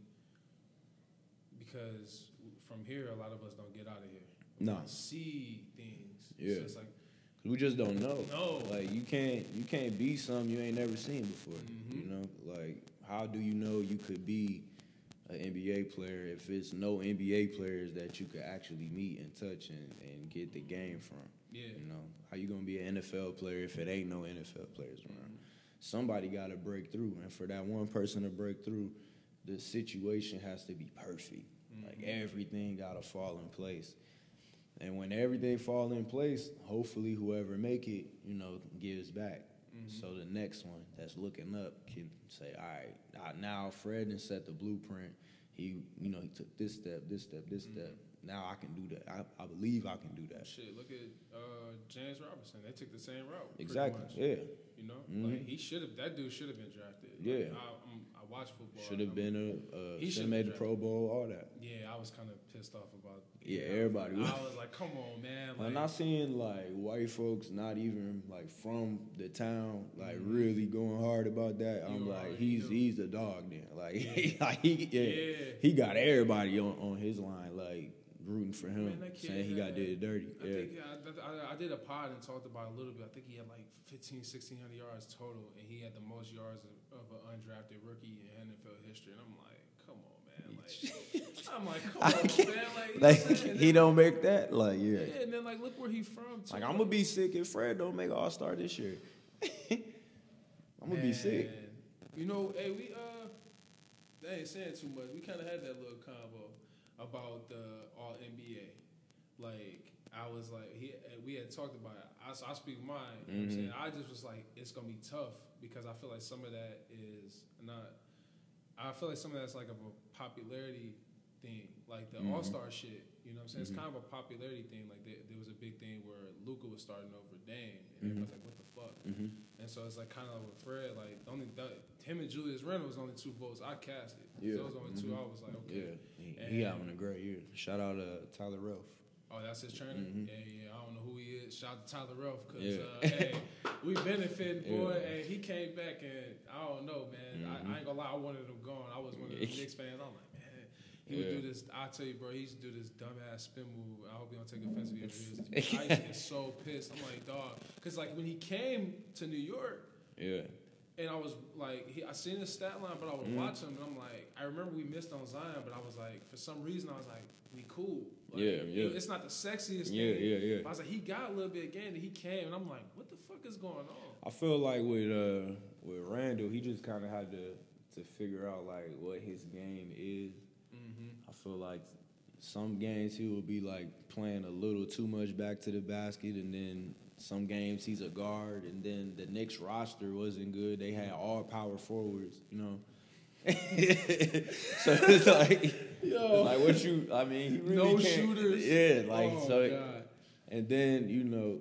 Because from here, a lot of us don't get out of here. No. See things. Yeah. So it's like, we just don't know. No. Like, you can't be something you ain't never seen before. Mm-hmm. You know? Like, how do you know you could be an NBA player if it's no NBA players that you could actually meet and touch and get the game from? Yeah. You know? How you gonna be an NFL player if it ain't no NFL players around? Mm-hmm. Somebody gotta break through. And for that one person to break through, the situation has to be perfect. Mm-hmm. Like, everything gotta fall in place. And when everything falls in place, hopefully whoever make it, gives back. Mm-hmm. So the next one that's looking up can say, all right, now Fred done set the blueprint. He, he took this step, this step, this step. Now I can do that. I believe I can do that. Shit, look at James Robinson. They took the same route. Exactly, yeah. Like, that dude should have been drafted. Yeah. Like, I watch football. Should have been he should have made the Pro Bowl, all that. Yeah, I was kind of pissed off about it. Yeah, everybody was. I was like, come on, man. Like, I'm not seeing, like, white folks not even, like, from the town, like, really going hard about that. I'm like, he's the dog then. Like, he got everybody on his line, like, rooting for him, man, kid, saying he got did dirty. I think I did a pod and talked about it a little bit. I think he had like 1,600 yards total, and he had the most yards of an undrafted rookie in NFL history. And I'm like, come on, man. Like, I'm like, come on, man. Like he don't make that. Like, yeah. And then, like, look where he from. Too. Like, I'm gonna be sick if Fred don't make All-Star this year. I'm gonna be sick. You know, hey, we that ain't saying too much. We kind of had that little combo about the All-NBA. Like, I was like, we had talked about it. I speak mine. You know what I'm saying? I just was like, it's going to be tough because I feel like some of that is not, I feel like some of that's like of a popularity thing. Like the All-Star shit, you know what I'm saying? It's kind of a popularity thing. Like there was a big thing where Luca was starting over Dame. And everybody's like, what the fuck? And so it's like kind of like with Fred, like him and Julius Randle was only two votes I casted. Yeah. So it was only two. I was like, okay. Yeah. He having a great year. Shout out to Tyler Relf. Oh, that's his trainer? Yeah. I don't know who he is. Shout out to Tyler Relf because, hey, we benefiting, boy. And he came back and I don't know, man. I ain't going to lie. I wanted him gone. I was one of the Knicks fans. I'm like, man, he would do this. I tell you, bro, he used to do this dumbass spin move. I hope he don't take offense to his. I used to get so pissed. I'm like, dog. Because, like, when he came to New York. Yeah. And I was like, I seen his stat line, but I would watch him, and I'm like, I remember we missed on Zion, but I was like, for some reason, I was like, we cool. Like, it's not the sexiest thing. Yeah. But I was like, he got a little bit of game, and he came, and I'm like, what the fuck is going on? I feel like with Randall, he just kind of had to figure out, like, what his game is. I feel like some games he would be, like, playing a little too much back to the basket, and then some games he's a guard, and then the Knicks roster wasn't good. They had all power forwards, so it's like, what you? I mean, he really no can't, shooters. Yeah, like so. God. And then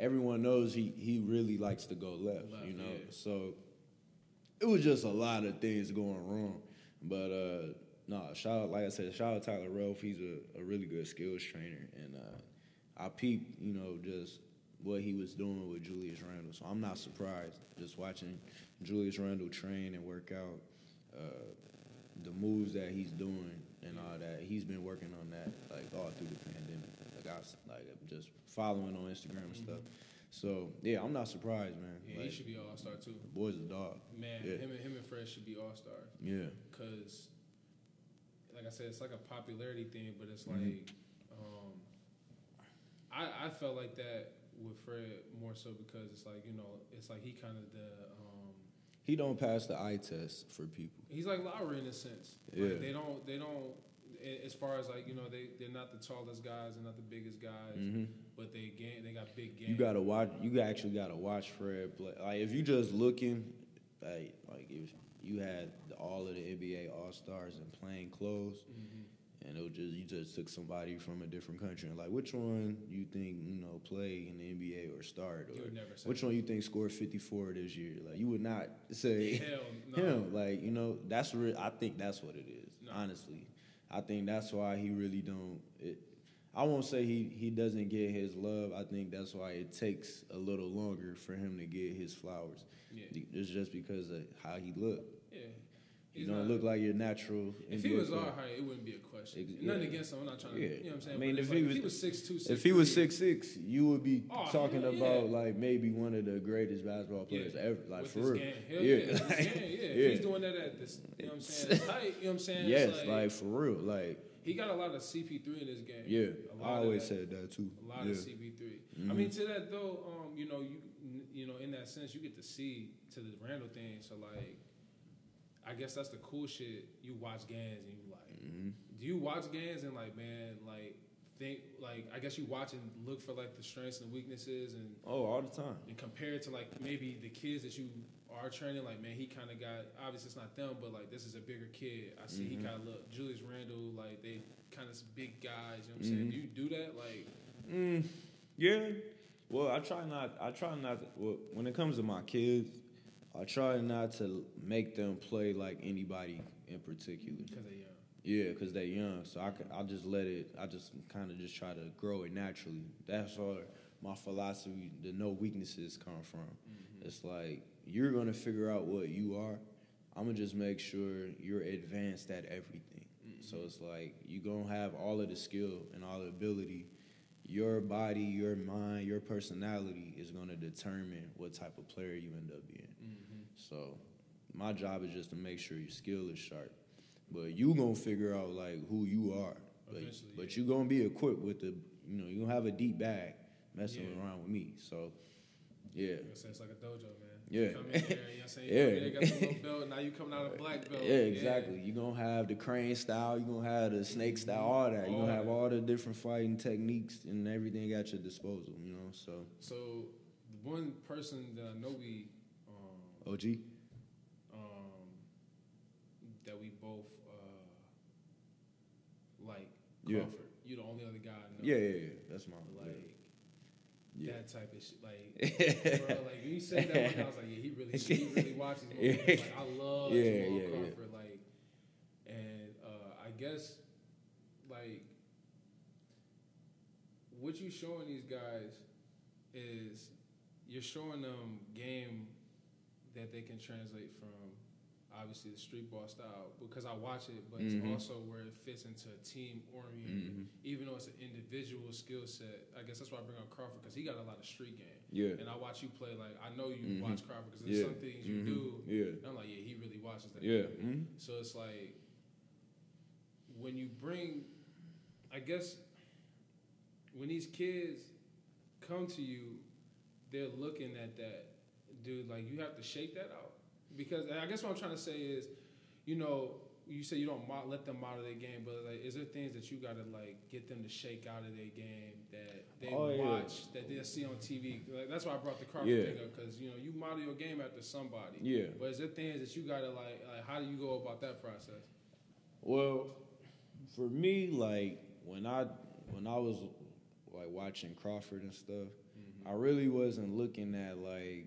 everyone knows he really likes to go left. So it was just a lot of things going wrong. But shout out, like I said, shout out Tyler Relf. He's a really good skills trainer, and I peeped, just what he was doing with Julius Randle. So I'm not surprised. Just watching Julius Randle train and work out, the moves that he's doing and all that. He's been working on that, like, all through the pandemic. Like, I'm just following on Instagram and stuff. So, yeah, I'm not surprised, man. Yeah, like, he should be an all-star, too. The boy's a dog. Man, him and Fred should be all-star. Yeah. Because, like I said, it's like a popularity thing, but it's like I felt like that with Fred more so because it's like, it's like he kind of he don't pass the eye test for people. He's like Lowry in a sense. Yeah. Like they don't as far as like, you know, they're not the tallest guys and not the biggest guys, but they got big game. You gotta watch. You actually gotta watch Fred play. Like if you just looking, like if you had all of the NBA All Stars in plain clothes, and it was just you just took somebody from a different country and like which one you think play in the NBA or start or which one you think scored 54 this year? Like you would not say him. Like that's real. I think that's what it is. Honestly, I think that's why he really don't. I won't say he doesn't get his love. I think that's why it takes a little longer for him to get his flowers. Yeah. It's just because of how he looked. Yeah. You don't look like your natural. If he was our height, it wouldn't be a question. Nothing against him. I'm not trying to. Yeah. You know what I'm saying? I mean, if he was 6'2", if he was 6'6", you would be talking about like maybe one of the greatest basketball players ever. Like with for real. If he's doing that at this, you know what I'm saying? Height, you know what I'm saying? Yes, like for real, like. He got a lot of CP3 in his game. Yeah, I always said that too. A lot of CP3. I mean, to that though, you know, in that sense, you get to see to the Randle thing. So like, I guess that's the cool shit. You watch games and you like, do you watch games and like, man, like think like I guess you watch and look for like the strengths and weaknesses and all the time and compare it to like maybe the kids that you are training. Like, man, he kind of got, obviously it's not them, but like this is a bigger kid. I see he kind of look Julius Randle, like they kind of big guys. You know what I'm saying? Do you do that? Like, yeah. Well, I try not. Well, when it comes to my kids, I try not to make them play like anybody in particular. Because they're young. Yeah, because they're young. So I just let it, I just kind of just try to grow it naturally. That's where my philosophy, the no weaknesses come from. It's like, you're going to figure out what you are. I'm going to just make sure you're advanced at everything. So it's like, you're going to have all of the skill and all the ability. Your body, your mind, your personality is going to determine what type of player you end up being. So my job is just to make sure your skill is sharp. But you going to figure out, like, who you are. But you're going to be equipped with the, you're going to have a deep bag messing around with me. So, yeah. It's like a dojo, man. Yeah. You come in there, you know what I'm saying? You got the little belt, now you coming out of black belt. Yeah, exactly. You're going to have the crane style. You're going to have the snake style, all that. You're going to have all the different fighting techniques and everything at your disposal, so. So the one person that I know we... OG? That we both like Crawford. You the only other guy I know. Yeah. That's my like that type of shit. Like bro, like when you said that one, I was like, yeah, he really watches movies. Like I love Crawford. Yeah. Like and I guess like what you showing these guys is you're showing them game that they can translate from, obviously, the street ball style, because I watch it, but it's also where it fits into a team-oriented, even though it's an individual skill set. I guess that's why I bring up Crawford, because he got a lot of street game. Yeah. And I watch you play, like, I know you watch Crawford, because there's some things you do, and I'm like, yeah, he really watches that. Yeah. So it's like, when you bring, I guess, when these kids come to you, they're looking at that. Dude, like, you have to shake that out. Because I guess what I'm trying to say is, you say you don't let them model their game, but, like, is there things that you got to, like, get them to shake out of their game that they watch, that they'll see on TV? Like, that's why I brought the Crawford thing up, because, you model your game after somebody. Yeah. But is there things that you got to, like, how do you go about that process? Well, for me, like, when I was, like, watching Crawford and stuff, I really wasn't looking at, like,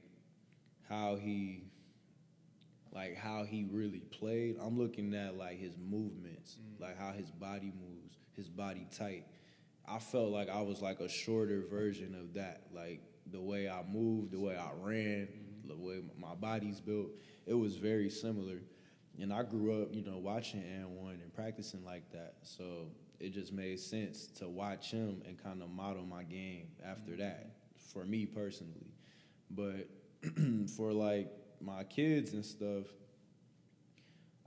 how he really played. I'm looking at like his movements, like how his body moves, his body type. I felt like I was like a shorter version of that, like the way I moved, the way I ran, the way my body's built. It was very similar, and I grew up, watching and one and practicing like that. So it just made sense to watch him and kind of model my game after that for me personally, but. For like my kids and stuff,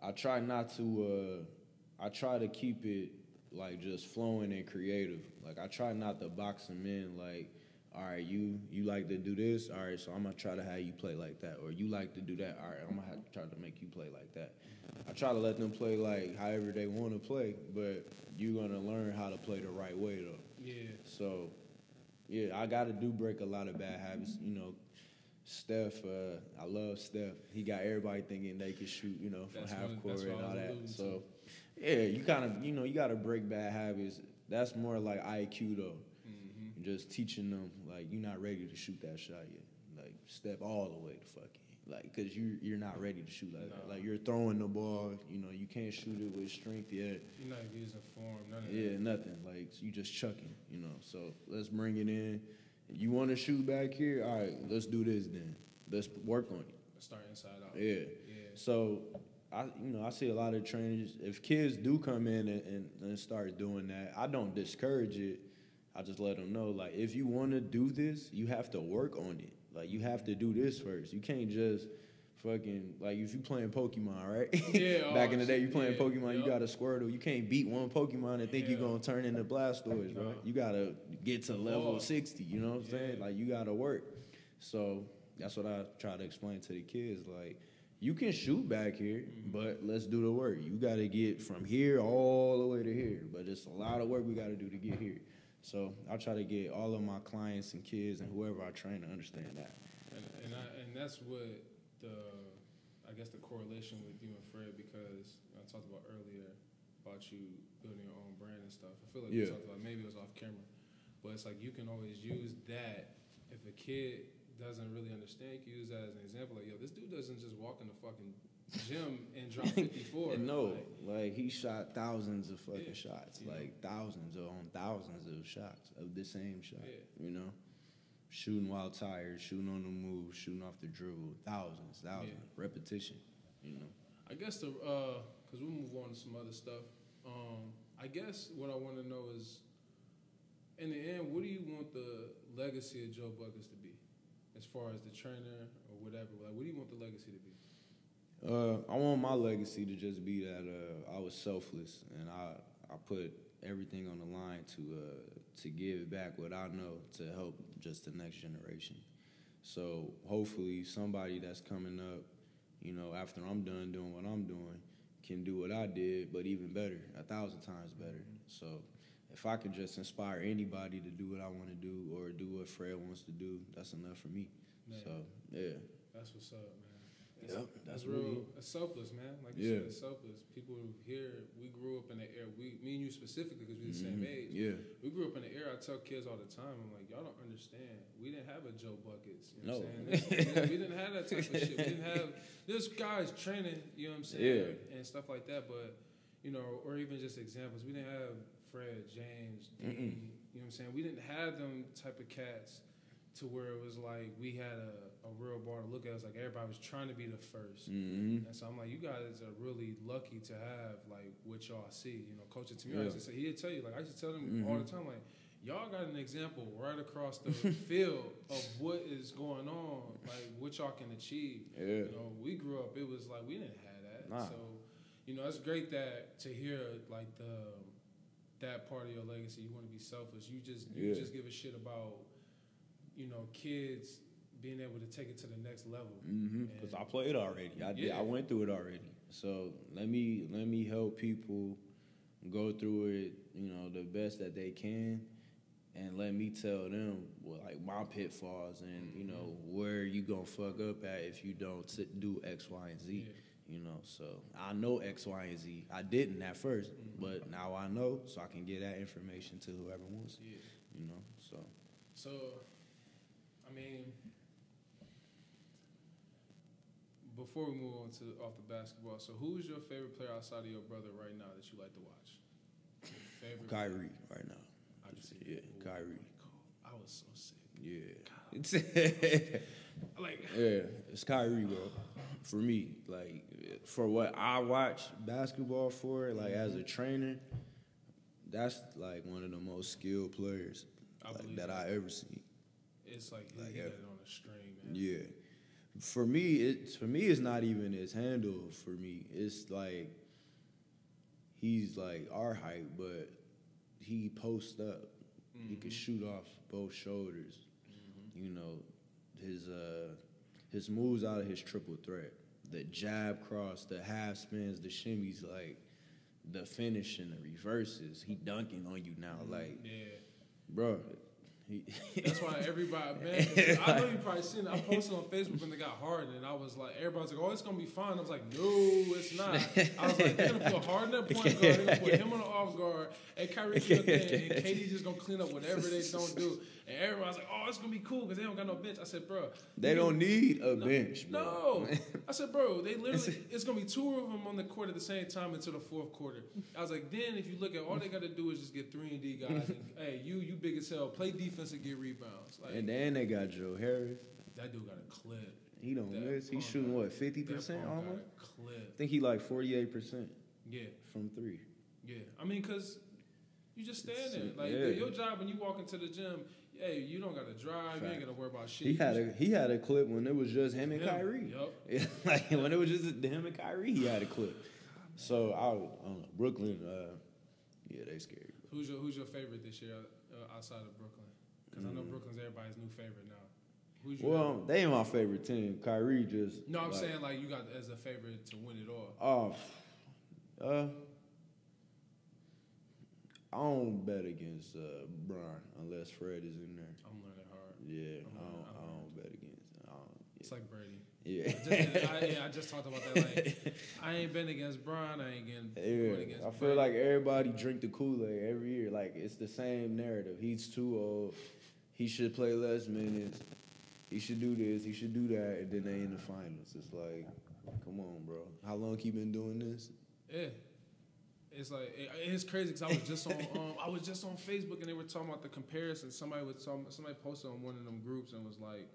I try to keep it like just flowing and creative. Like I try not to box them in like, all right, you like to do this, all right, so I'm going to try to have you play like that. Or you like to do that, all right, I'm going to try to make you play like that. I try to let them play like however they want to play, but you're going to learn how to play the right way, though. Yeah. So, yeah, I got to do break a lot of bad habits. You know, Steph, I love Steph. He got everybody thinking they could shoot, you know, from half court and all that. So, yeah, you kind of, you know, you got to break bad habits. That's more like IQ, though. Just teaching them, like, you're not ready to shoot that shot yet. Like, step all the way to fucking, like, because you're not ready to shoot like that. Like, you're throwing the ball, you know, you can't shoot it with strength yet. You're not using form, none of that. Yeah, nothing. Like, you just chucking, you know. So, let's bring it in. You want to shoot back here? All right, let's do this then. Let's work on it. Let's start inside out. Yeah. So, I see a lot of trainers. If kids do come in and start doing that, I don't discourage it. I just let them know, like, if you want to do this, you have to work on it. Like, you have to do this first. You can't just fucking, like, if you playing Pokemon, right? Yeah. Back in the day, you playing Pokemon, you got a Squirtle. You can't beat one Pokemon and think you're going to turn into Blastoise, right? You got to get to level 60, you know what I'm saying? Like, you got to work. So that's what I try to explain to the kids, like, you can shoot back here, but let's do the work. You got to get from here all the way to here, but it's a lot of work we got to do to get here. So I try to get all of my clients and kids and whoever I train to understand that. And that's what the correlation with you and Fred, because I talked about earlier about you building your own brand and stuff. I feel like we talked about, maybe it was off camera, but it's like you can always use that. If a kid doesn't really understand, you can use that as an example. Like, yo, this dude doesn't just walk in the fucking gym and drop 54. No, like he shot thousands of fucking shots, like thousands of shots of the same shot. Yeah. You know, shooting while tired, shooting on the move, shooting off the dribble, thousands, repetition. You know, I guess because we'll move on to some other stuff. I guess what I want to know is, in the end, what do you want the legacy of Joe Buckets to be, as far as the trainer or whatever? Like, what do you want the legacy to be? I want my legacy to just be that I was selfless and I put everything on the line to give back what I know to help just the next generation. So hopefully somebody that's coming up, you know, after I'm done doing what I'm doing, can do what I did, but even better, 1,000 times better. So if I could just inspire anybody to do what I want to do or do what Fred wants to do, that's enough for me. Man. So, yeah. That's what's up, man. That's real. It's selfless, man. Like you said, it's selfless. People here, we grew up in the era. Me and you specifically, because we're the same age. Yeah. We grew up in the era. I tell kids all the time, I'm like, y'all don't understand. We didn't have a Joe Buckets. You know what I'm saying? We didn't have that type of shit. We didn't have this guy's training. You know what I'm saying? Yeah. And stuff like that. But you know, or even just examples. We didn't have Fred, James, Dean. You know what I'm saying? We didn't have them type of cats. To where it was like we had a real bar to look at. It was like everybody was trying to be the first. And so I'm like, you guys are really lucky to have like what y'all see. You know, Coach Tamir used to say, he'd tell you, like I used to tell them all the time, like, y'all got an example right across the field of what is going on, like what y'all can achieve. Yeah. You know, we grew up, it was like we didn't have that. Nah. So, you know, it's great that to hear like that part of your legacy. You want to be selfless. You just give a shit about, you know, kids being able to take it to the next level. Because I played already. I went through it already. So let me help people go through it, you know, the best that they can, and let me tell them, well, like, my pitfalls and, you know, where you going to fuck up at if you don't do X, Y, and Z. You know, so I know X, Y, and Z. I didn't at first, but now I know, so I can get that information to whoever wants it. You know, So... I mean, before we move on to off the basketball, so who's your favorite player outside of your brother right now that you like to watch? Favorite Kyrie player? Right now. I can see. Yeah, ooh, Kyrie. I was so sick. Yeah. God, it's Kyrie, bro. For me, like, for what I watch basketball for, like, as a trainer, that's like one of the most skilled players I ever seen. It's like he got it on a string, man. Yeah. For me, it's not even his handle. For me, it's like he's like our height, but he posts up. He can shoot off both shoulders. you know, his moves out of his triple threat. The jab cross, the half spins, the shimmies, like the finish and the reverses. He dunking on you now, like, yeah, bro. That's why everybody, man, I know you probably seen it. I posted on Facebook when they got Harden, and I was like, everybody's like, oh, it's going to be fine. I was like, no, it's not. I was like, they're going to put Harden at point guard, they're going to put him on the off guard, and Kyrie's going to and KD's just going to clean up whatever they don't do. And everybody's like, oh, it's going to be cool because they don't got no bench. I said, bro. They don't need a bench, bro. No. I said, bro, they literally, it's going to be two of them on the court at the same time until the fourth quarter. I was like, then if you look at all they got to do is just get 3-and-D guys. And, hey, you big as hell. Play defense and get rebounds. Like, and then they got Joe Harris. That dude got a clip. He don't miss. He's shooting, what, 50% almost? I think he like 48%. Yeah. From three. Yeah. I mean, because you just stand there. Like, yeah, your job when you walk into the gym, hey, you don't got to drive. Fact. You ain't got to worry about shit. He had a clip when it was just him and Kyrie. Yep. Like, when it was just him and Kyrie, he had a clip. So, I don't know. Brooklyn, yeah, they scary. Who's your favorite this year outside of Brooklyn? Because I know Brooklyn's everybody's new favorite now. Who's your favorite? They ain't my favorite team. Kyrie just... No, I'm saying, like, you got as a favorite to win it all. I don't bet against Brian unless Fred is in there. I'm learning hard. Yeah, I don't bet against... It's like Brady. Yeah. I just talked about that. Like, I ain't been against Brian. I ain't going against I feel Brady. Like everybody drink the Kool-Aid every year. Like, it's the same narrative. He's too old. He should play less minutes. He should do this. He should do that. And then they in the finals. It's like, come on, bro. How long he been doing this? Yeah. It's like it's crazy because I was just on I was just on Facebook and they were talking about the comparison. Somebody posted on one of them groups and was like,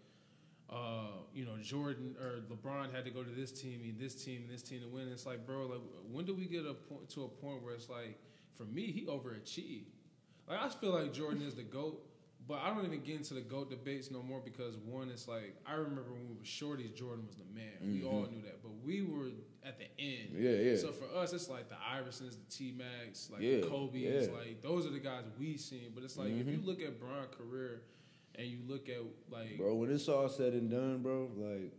you know, Jordan or LeBron had to go to this team and this team and this team to win. And it's like, bro, like when do we get to a point where it's like, for me, he overachieved. Like I feel like Jordan is the GOAT. But I don't even get into the GOAT debates no more because, one, it's like, I remember when we were shorties, Jordan was the man. Mm-hmm. We all knew that. But we were at the end. Yeah, yeah. So for us, it's like the Iversons, the T-Macs, like the Kobe's. Yeah. Like, those are the guys we seen. But it's like, if you look at Bron's career and you look at, like... Bro, when it's all said and done, bro, like...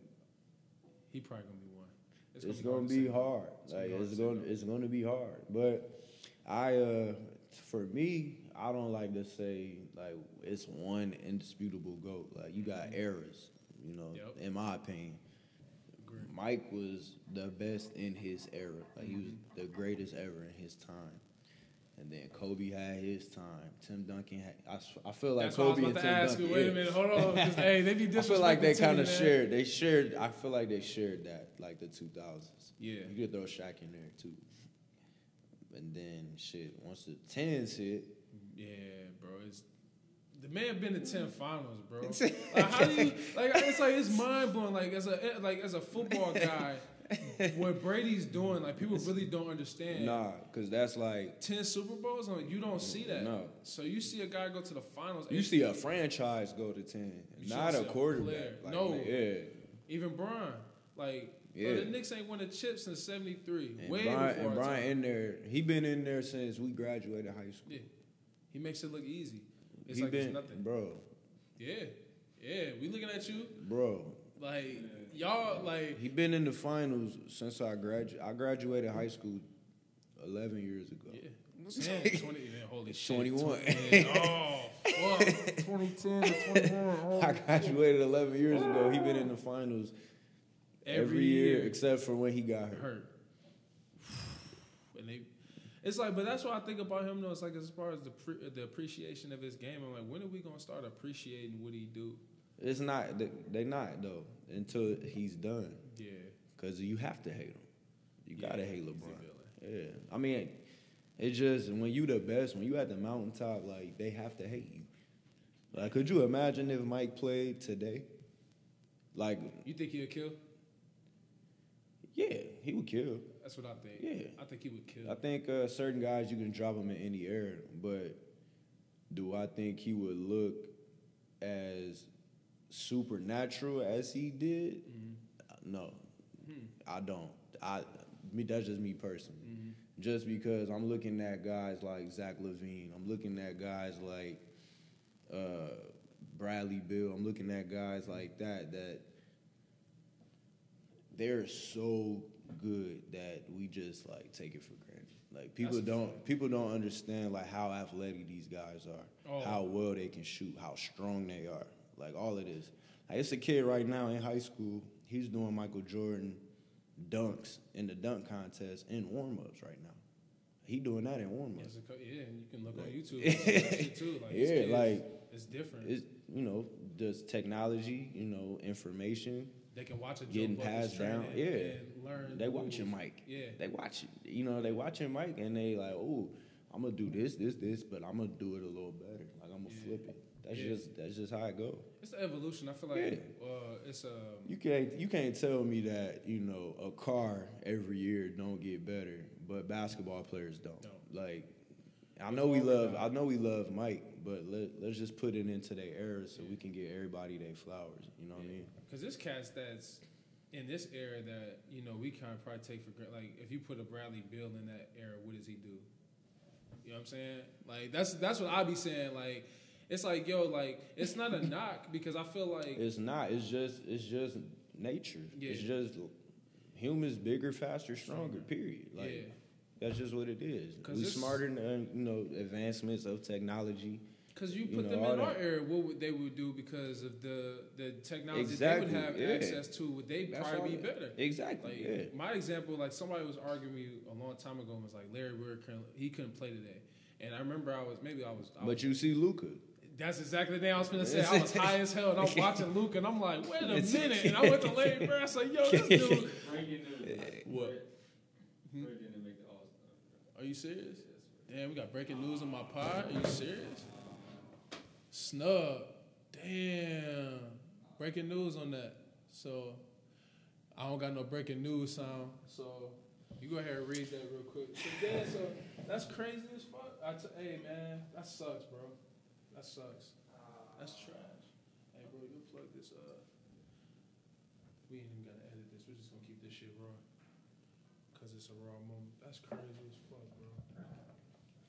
He probably going to be one. It's going to be hard. Like, it's going to be hard. But for me... I don't like to say, like, it's one indisputable GOAT. Like, you got eras, you know, in my opinion. Agreed. Mike was the best in his era. Like, he was the greatest ever in his time. And then Kobe had his time. Tim Duncan had... I feel like that's Kobe and Tim Duncan... That's what I was about to ask you. Wait a minute, hold on. Because, hey, they be disrespecting. I feel like they kind of shared... I feel like they shared that, like, the 2000s. Yeah. You could throw Shaq in there, too. And then, shit, once the 10s hit... Yeah, bro. The man been to 10 finals, bro. Like, how do you like? It's like it's mind blowing. Like as a football guy, what Brady's doing, like people really don't understand. Nah, because that's like 10 Super Bowls. Like, you don't see that. No. So you see a guy go to the finals. You see a franchise go to 10, not a quarterback. Like, no. Man, yeah. Even Bron, like. Yeah. Bro, the Knicks ain't won a chip since 73. Way before. And Bron in there. He been in there since we graduated high school. Yeah. He makes it look easy. It's he like been, it's nothing. Bro. Yeah. Yeah. We looking at you. Bro. Like, y'all, like... He been in the finals since I graduated high school 11 years ago. Yeah. Man, 20, man, holy shit. 21. 20, oh, fuck. 2010 to 21. Oh, I graduated 11 years ago. He been in the finals every year, except for when he got hurt. And they... It's like, but that's what I think about him, though. It's like, as far as the appreciation of his game, I'm like, when are we going to start appreciating what he do? It's not, they're not, though, until he's done. Yeah. Because you have to hate him. You got to hate LeBron. Yeah. I mean, it's just, when you the best, when you at the mountaintop, like, they have to hate you. Like, could you imagine if Mike played today? Like. You think he'll kill? Yeah, he would kill. That's what I think. Yeah. I think he would kill. I think certain guys, you can drop him in any era, but do I think he would look as supernatural as he did? Mm-hmm. No, I don't. That's just me personally. Mm-hmm. Just because I'm looking at guys like Zach LaVine. I'm looking at guys like Bradley Beal. I'm looking at guys like that they're so good that we just like take it for granted. Like people don't understand like how athletic these guys are, how well they can shoot, how strong they are. Like all of this. Like, it's a kid right now in high school. He's doing Michael Jordan dunks in the dunk contest in warm-ups right now. He doing that in warm-ups. Yeah, and you can look on YouTube. Shit too. Like, yeah, kids, like it's different. It's, you know, there's technology, you know, information. They can watch a getting passed down. Yeah, and learn. They watching Mike. Yeah, they watch. You know, they watching Mike, and they like, oh, I'm gonna do this, but I'm gonna do it a little better. Like I'm gonna flip it. That's just how it goes. It's the evolution. I feel like it's a. You can't tell me that, you know, a car every year don't get better, but basketball players don't. Like I know we love Mike, but let's just put it into their era so we can get everybody their flowers. You know what I mean? Because there's cats that's in this era that, you know, we kind of probably take for granted. Like if you put a Bradley Beal in that era, what does he do? You know what I'm saying? Like that's what I be saying. Like. It's like, yo, like, it's not a knock because I feel like... It's not. It's just nature. Yeah. It's just humans bigger, faster, stronger, period. Like, that's just what it is. We're smarter than, you know, advancements of technology. Because you put them in our era, what would they would do because of the technology they would have access to, would they probably be better? Exactly, like, my example, like, somebody was arguing with me a long time ago and was like, Larry Bird, he couldn't play today. And I remember But you see Luca. That's exactly the thing I was going to say. I was high as hell, and I'm watching Luca, and I'm like, wait a minute. And I went to Larry Bird. I was like, yo, this dude. What? Bird didn't make the All-Star. Are you serious? Damn, we got breaking news on my pod. Are you serious? Snub. Damn. Breaking news on that. So, I don't got no breaking news sound. So, you go ahead and read that real quick. So, that's crazy as fuck. Hey, man, that sucks, bro. That sucks. That's trash. Hey, bro, you plug this up. We ain't even got to edit this. We're just going to keep this shit raw. Because it's a raw moment. That's crazy as fuck, bro.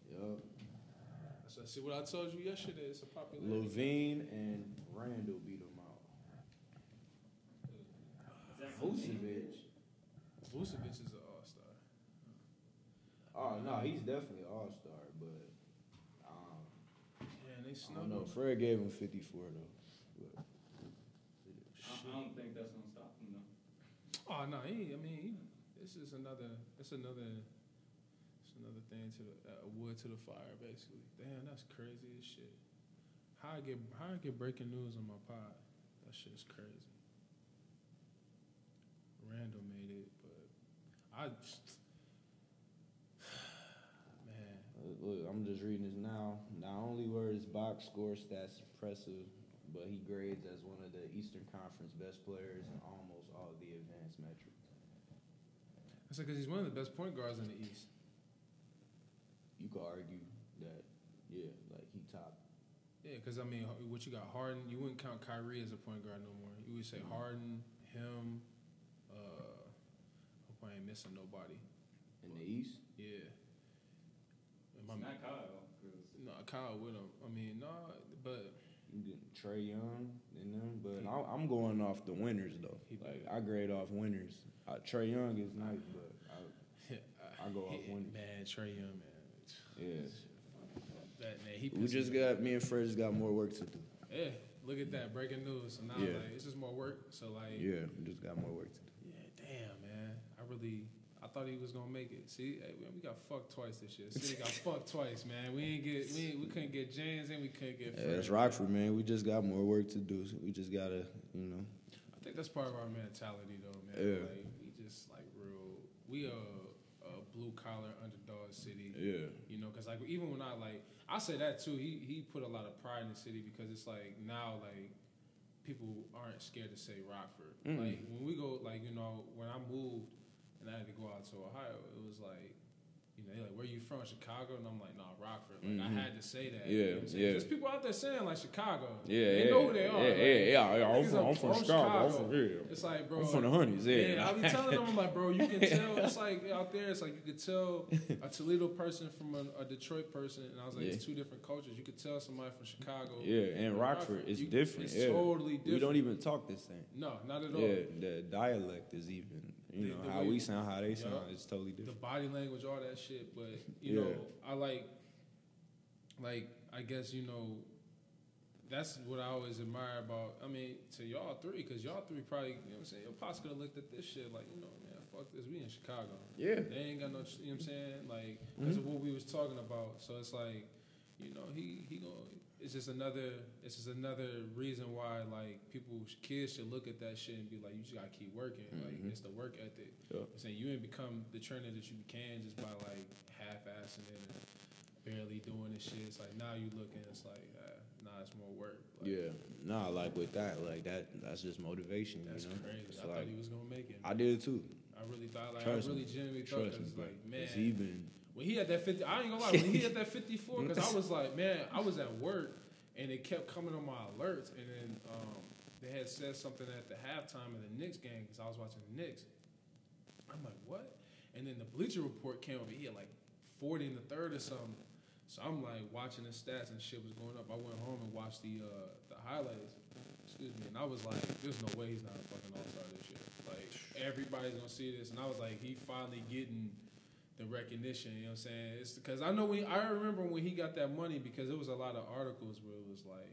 Yup. So, see what I told you yesterday. It's a popular... Levine and Randall beat them out. Vucevic is an all-star. Oh, no, he's definitely an all-star, but... I don't know. Fred gave him 54, though. But, I don't think that's going to stop him, though. Oh, no. This is another thing to a wood to the fire, basically. Damn, that's crazy as shit. How I get breaking news on my pod? That shit's crazy. Randall made it, but I just... Look, I'm just reading this now. Not only were his box score stats impressive, but he grades as one of the Eastern Conference best players in almost all of the advanced metrics. That's because he's one of the best point guards in the East. You could argue that, like he top. Yeah, because, I mean, what you got, Harden, you wouldn't count Kyrie as a point guard no more. You would say Harden, him, hope I ain't missing nobody. In the East? Yeah. Not Kyle. No, Kyle with him. I mean, no, but Trey Young and them. But I'm going off the winners though. Like I grade off winners. Trey Young is nice, but I go off winners. Man, Trey Young, man. Yeah. That man. Me and Fred just got more work to do. Yeah. Look at that breaking news. So now like it's just more work. So like. Yeah, we just got more work to do. Yeah. Damn, man. I thought he was gonna make it. See, hey, we got fucked twice this year. City got fucked twice, man. We couldn't get James and we couldn't get. Fred. That's Rockford, man. We just got more work to do. So we just gotta, you know. I think that's part of our mentality, though, man. Yeah. Like, we just like real. We a blue collar underdog city. Yeah. You know, cause like even when I say that too. He put a lot of pride in the city because it's like now like. People aren't scared to say Rockford. Mm. Like when we go, like you know, when I moved. And I had to go out to Ohio. It was like you know, they're like, where are you from, Chicago? And I'm like, nah, Rockford. Like, I had to say that. Yeah, you know yeah. There's people out there saying, like, Chicago. Yeah, they know who they are. I'm from Chicago. I'm from here. It's like, bro. I'm from the honeys, yeah. I be telling them, I'm like, bro, you can tell. It's like, out there, it's like, you could tell a Toledo person from a Detroit person. And I was like, it's two different cultures. You could tell somebody from Chicago. Yeah, and Rockford is different. It's totally different. We don't even talk this thing. No, not at all. Yeah, the dialect is even... You know, how we sound, how they sound, it's totally different. The body language, all that shit. But, you know, I like, I guess, you know, that's what I always admire about, I mean, to y'all three, because y'all three probably, you know what I'm saying, your pops could have looked at this shit like, you know, man, fuck this, we in Chicago. Yeah. They ain't got no, you know what I'm saying? Like, that's what we was talking about. So it's like, you know, he gonna, it's just another reason why, like, kids should look at that shit and be like, you just gotta keep working. Like, it's the work ethic. Yeah. I'm saying you ain't become the trainer that you can just by, like, half-assing it and barely doing this shit. It's like, now you looking, it's like, nah, it's more work. Like, yeah. Nah, like, with that, like, that's just motivation, that's you know? Crazy. It's I thought he was gonna make it. Man. I did, too. I really thought, like, I really genuinely thought, because, like, man. It's even... When he had that 50, I ain't gonna lie, when he had that 54, because I was like, man, I was at work, and it kept coming on my alerts, and then they had said something at the halftime of the Knicks game, because I was watching the Knicks. I'm like, what? And then the Bleacher Report came over, he had like 40 in the third or something, so I'm like watching the stats and shit was going up. I went home and watched the highlights, and I was like, there's no way he's not a fucking all-star this year. Like, everybody's gonna see this, and I was like, he finally getting... the recognition, you know what I'm saying? It's because I know I remember when he got that money because it was a lot of articles where it was like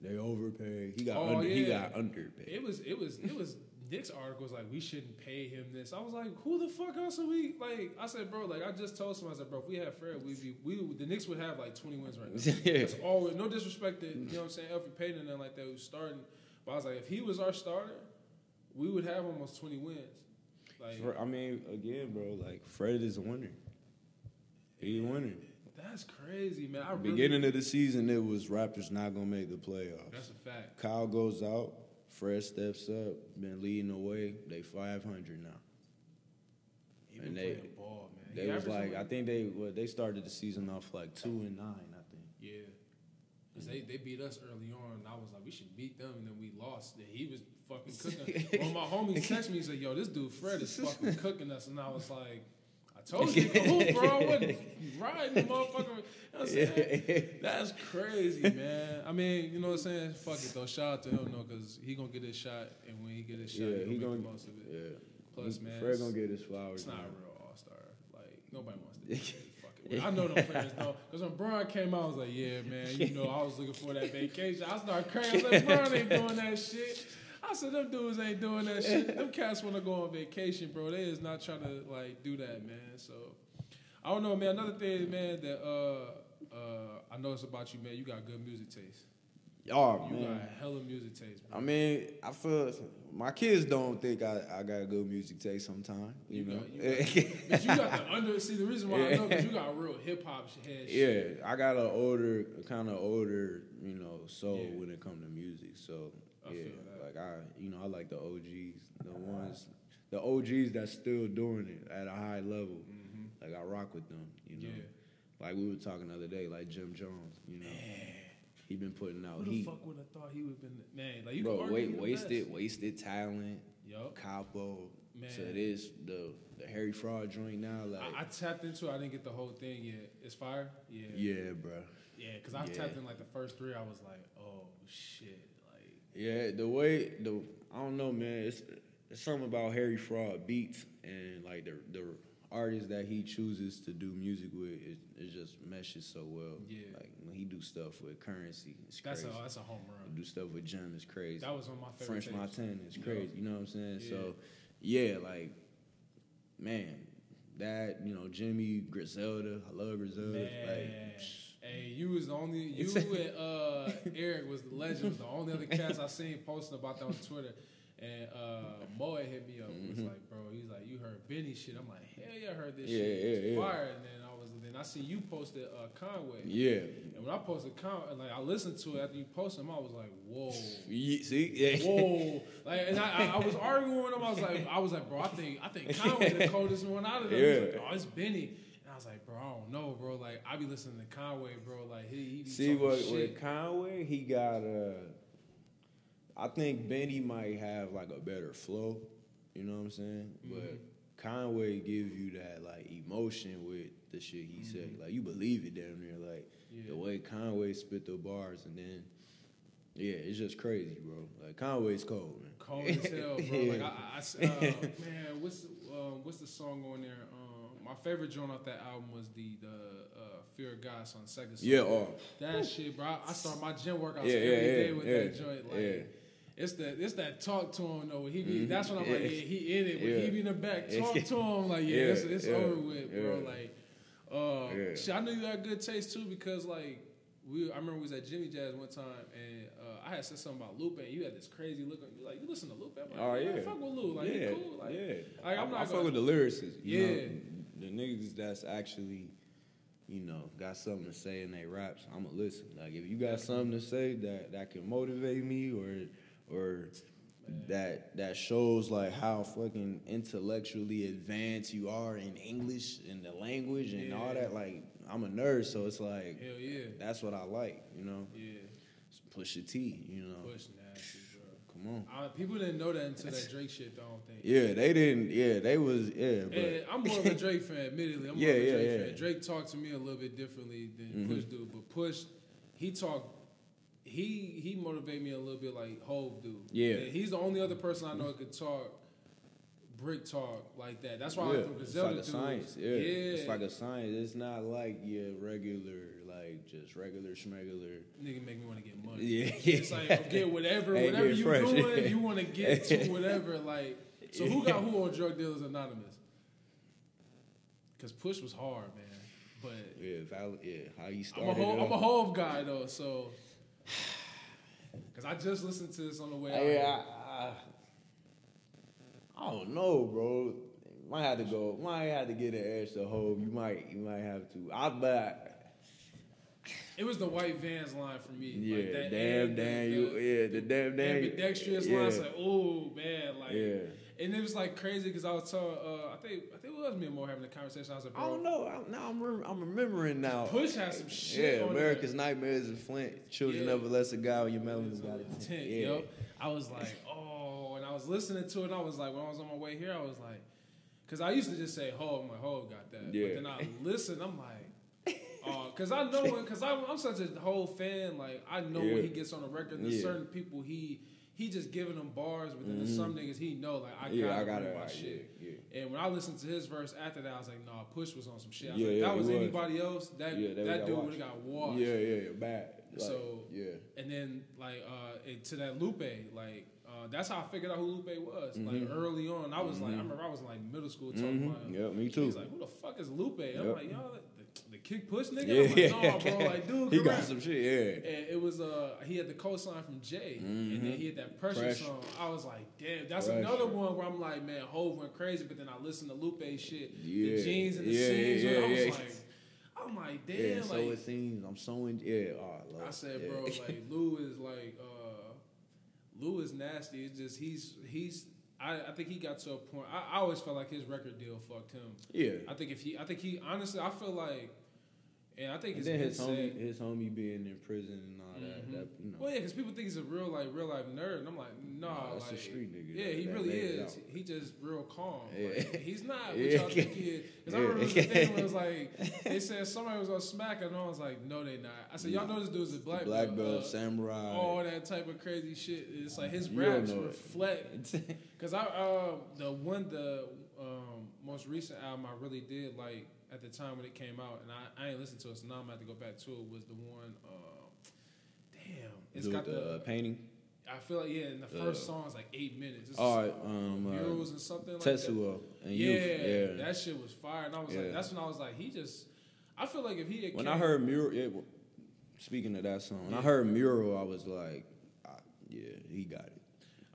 they overpaid. He got underpaid. It was Nick's articles like we shouldn't pay him this. I was like, who the fuck else are we? Like I said, bro, like I just told somebody, I said, bro, if we had Fred, the Knicks would have like 20 wins right now. Yeah. That's always no disrespect to, you know what I'm saying, Alfred Payton and nothing like that who's starting. But I was like, if he was our starter, we would have almost 20 wins. Like, I mean, again, bro, like, Fred is a winner. He's a winner. That's crazy, man. Beginning of the season, it was Raptors not going to make the playoffs. That's a fact. Kyle goes out. Fred steps up. Been leading the way. They 500 now. He been playing the ball, man. They was like, I think they started the season off like 2-9, I think. Yeah. Because they beat us early on, and I was like, we should beat them, and then we lost. And he was... fucking cooking. Well, my homie texted me and said, yo, this dude Fred is fucking cooking us. And I was like, I told you, who, bro? I wasn't riding the motherfucker. I was saying, that's crazy, man. I mean, you know what I'm saying? Fuck it, though. Shout out to him, though, because he going to get his shot. And when he get his shot, he going to make the most of it. Yeah. Plus, man, Fred going to get his flowers. It's not a real all-star. Like, nobody wants to do that. I know them players though, because when Bron came out, I was like, yeah, man, you know, I was looking for that vacation. I started crying. I was like, Bron ain't doing that shit. I said, them dudes ain't doing that shit. Them cats want to go on vacation, bro. They is not trying to, like, do that, man. So, I don't know, man. Another thing, man, that I noticed about you, man, you got good music taste. Y'all, man. You got hella music taste, bro. I mean, I feel... my kids don't think I got good music taste sometimes, you know. But you got the under... See, the reason why I know, because you got a real hip-hop head shit. Yeah, I got an older, kind of older, you know, soul when it comes to music, so... yeah, like I like the OGs, the OGs that's still doing it at a high level. Mm-hmm. Like I rock with them, you know. Yeah. Like we were talking the other day, like Jim Jones, you know. Man. He been putting out heat. Who the fuck would have thought he would have been like you bro, can argue wasted talent. Yup. Capo. Man. So it is the Harry Fraud joint now. Like I tapped into it. I didn't get the whole thing yet. It's fire. Yeah. Yeah, bro. Yeah, because I tapped in like the first three. I was like, oh shit. Yeah, I don't know, man. It's something about Harry Fraud beats and like the artists that he chooses to do music with. It just meshes so well. Yeah, like when he do stuff with Currency, it's crazy. That's a home run. He do stuff with Jim, it's crazy. That was one of my favorite. French Montana, it's crazy. You know what I'm saying? Yeah. So, yeah, like man, that you know Jimmy Griselda. I love Griselda. Man. Like, hey, you was the only... You and Eric was the legend. The only other cats I seen posting about that on Twitter. And Moe hit me up. He was like, bro, he's like, you heard Benny shit. I'm like, hell yeah, I heard this shit. It was fire. And then I was... Then and I see you posted Conway. Yeah. And when I posted Conway, like I listened to it after you posted him, I was like, whoa. See? Yeah. Whoa. Like, and I was arguing with him. I was like, bro, I think Conway the coldest one out of them. Yeah. He was like, oh, it's Benny. And I was like, bro, I don't know, bro. Like, I be listening to Conway, bro. Like, he be see what shit. With Conway, he got I think Benny might have like a better flow. You know what I'm saying? Mm-hmm. But Conway gives you that like emotion with the shit he mm-hmm. said. Like you believe it down there. Like the way Conway spit the bars and then it's just crazy, bro. Like Conway's cold, man. Cold as hell, bro. Yeah. Like man, what's the song on there? My favorite joint off that album was the Fear of God song, second song. Yeah, that shit, bro. I start my gym workouts every day with that joint. Like it's that talk to him though. He be that's when I'm like, he in it. When he be in the back, talk to him like, it's over with, bro. Like, shit, I knew you had good taste too because like I remember we was at Jimmy Jazz one time and I had said something about Lupe and you had this crazy look on you like, you listen to Lupe? I'm like, I fuck with Lupe, like he cool, like I fuck with the lyricists, you know, the niggas that's actually, you know, got something to say in their raps. I'ma listen. Like if you got something to say that can motivate me or that shows like how fucking intellectually advanced you are in English and the language and all that. Like I'm a nerd, so it's like hell that's what I like, you know. Yeah, just push your T, you know. Push nasty, bro. Come on. People didn't know that until that Drake shit. I don't think. Yeah, they didn't. Yeah, they was. Yeah, but and I'm more of a Drake fan. Admittedly, I'm more of a Drake fan. Drake talked to me a little bit differently than Push do, but Push, he talked. He motivated me a little bit like Hov dude. Yeah. And he's the only other person I know that could talk brick talk like that. That's why I like the Griselda dudes. It's like a science. Yeah. It's like a science. It's not like your regular, like just regular schmegular. Nigga make me want to get money. Yeah. It's like get whatever you fresh. Doing, you want to get to whatever. Like so, who got who on Drug Dealers Anonymous? Because Push was hard, man. But how you started. I'm a Hov guy though, so. Cause I just listened to this on the way out. Yeah, I don't know, bro. Might have to get an edge to Hov. You might have to. It was the white vans line for me. Yeah, like that damn you. The damn ambidextrous line. It's like, oh man, like. Yeah. And it was like crazy because I was telling, I think it was me and Mo having a conversation. I was like, bro, I don't know. I'm remembering now. Push had some shit. Yeah, America's Nightmares in Flint. Children of a Lesser God. Your melons got a tent. Yeah. Yo. I was like, and I was listening to it. And I was like, when I was on my way here, I was like, because I used to just say, Hov got that. Yeah. But then I listened. I'm like, oh, because I know it. Because I'm such a Hov fan. Like I know when he gets on the record. There's certain people he just giving them bars, but then there's some niggas he know, like, I gotta my shit. Yeah. And when I listened to his verse after that, I was like, nah, Push was on some shit. I was like, that was anybody else, that dude would've got washed. Yeah, bad. Like, so, and then, like, to that Lupe, like, that's how I figured out who Lupe was. Mm-hmm. Like, early on, I was like, I remember I was in, like, middle school talking about him. Yeah, me too. He's like, who the fuck is Lupe? And I'm like, y'all, the Kick Push nigga? Yeah. I'm like, bro, like, dude, he got some shit, And it was, he had the co-sign from Jay, and then he had that Pressure song. I was like, damn, that's another one where I'm like, man, Hov went crazy, but then I listened to Lupe's shit, the jeans and the scenes, and I was like, damn. Yeah, so like, it seems, I'm so in, oh, I said, bro, like, Lou is like, Lou is nasty. It's just he's. I think he got to a point. I always felt like his record deal fucked him. Yeah. I think he. Honestly, I feel like, and I think his homie being in prison and all that. You know. Well, yeah, because people think he's a real life nerd, and I'm like, nah, that's like a street nigga. Yeah, he really is. Out. He just real calm. Yeah. Like, he's not what y'all think he is. Because I remember the thing where it was like they said somebody was gonna smack him, and I was like, no, they not. I said, y'all know this dude's a black belt, samurai, all that type of crazy shit. It's like his raps reflect. Because I the most recent album I really did like. At the time when it came out, and I ain't listened to it, so now I'm going to have to go back to it, was the one, It's got the painting? I feel like, and the first song is like 8 minutes. It's murals and something like that. Tetsuo and Youth. That shit was fire, and I was like, that's when I was like, he just, I feel like if he had I heard Mural, speaking of that song, when I heard Mural, I was like, he got it.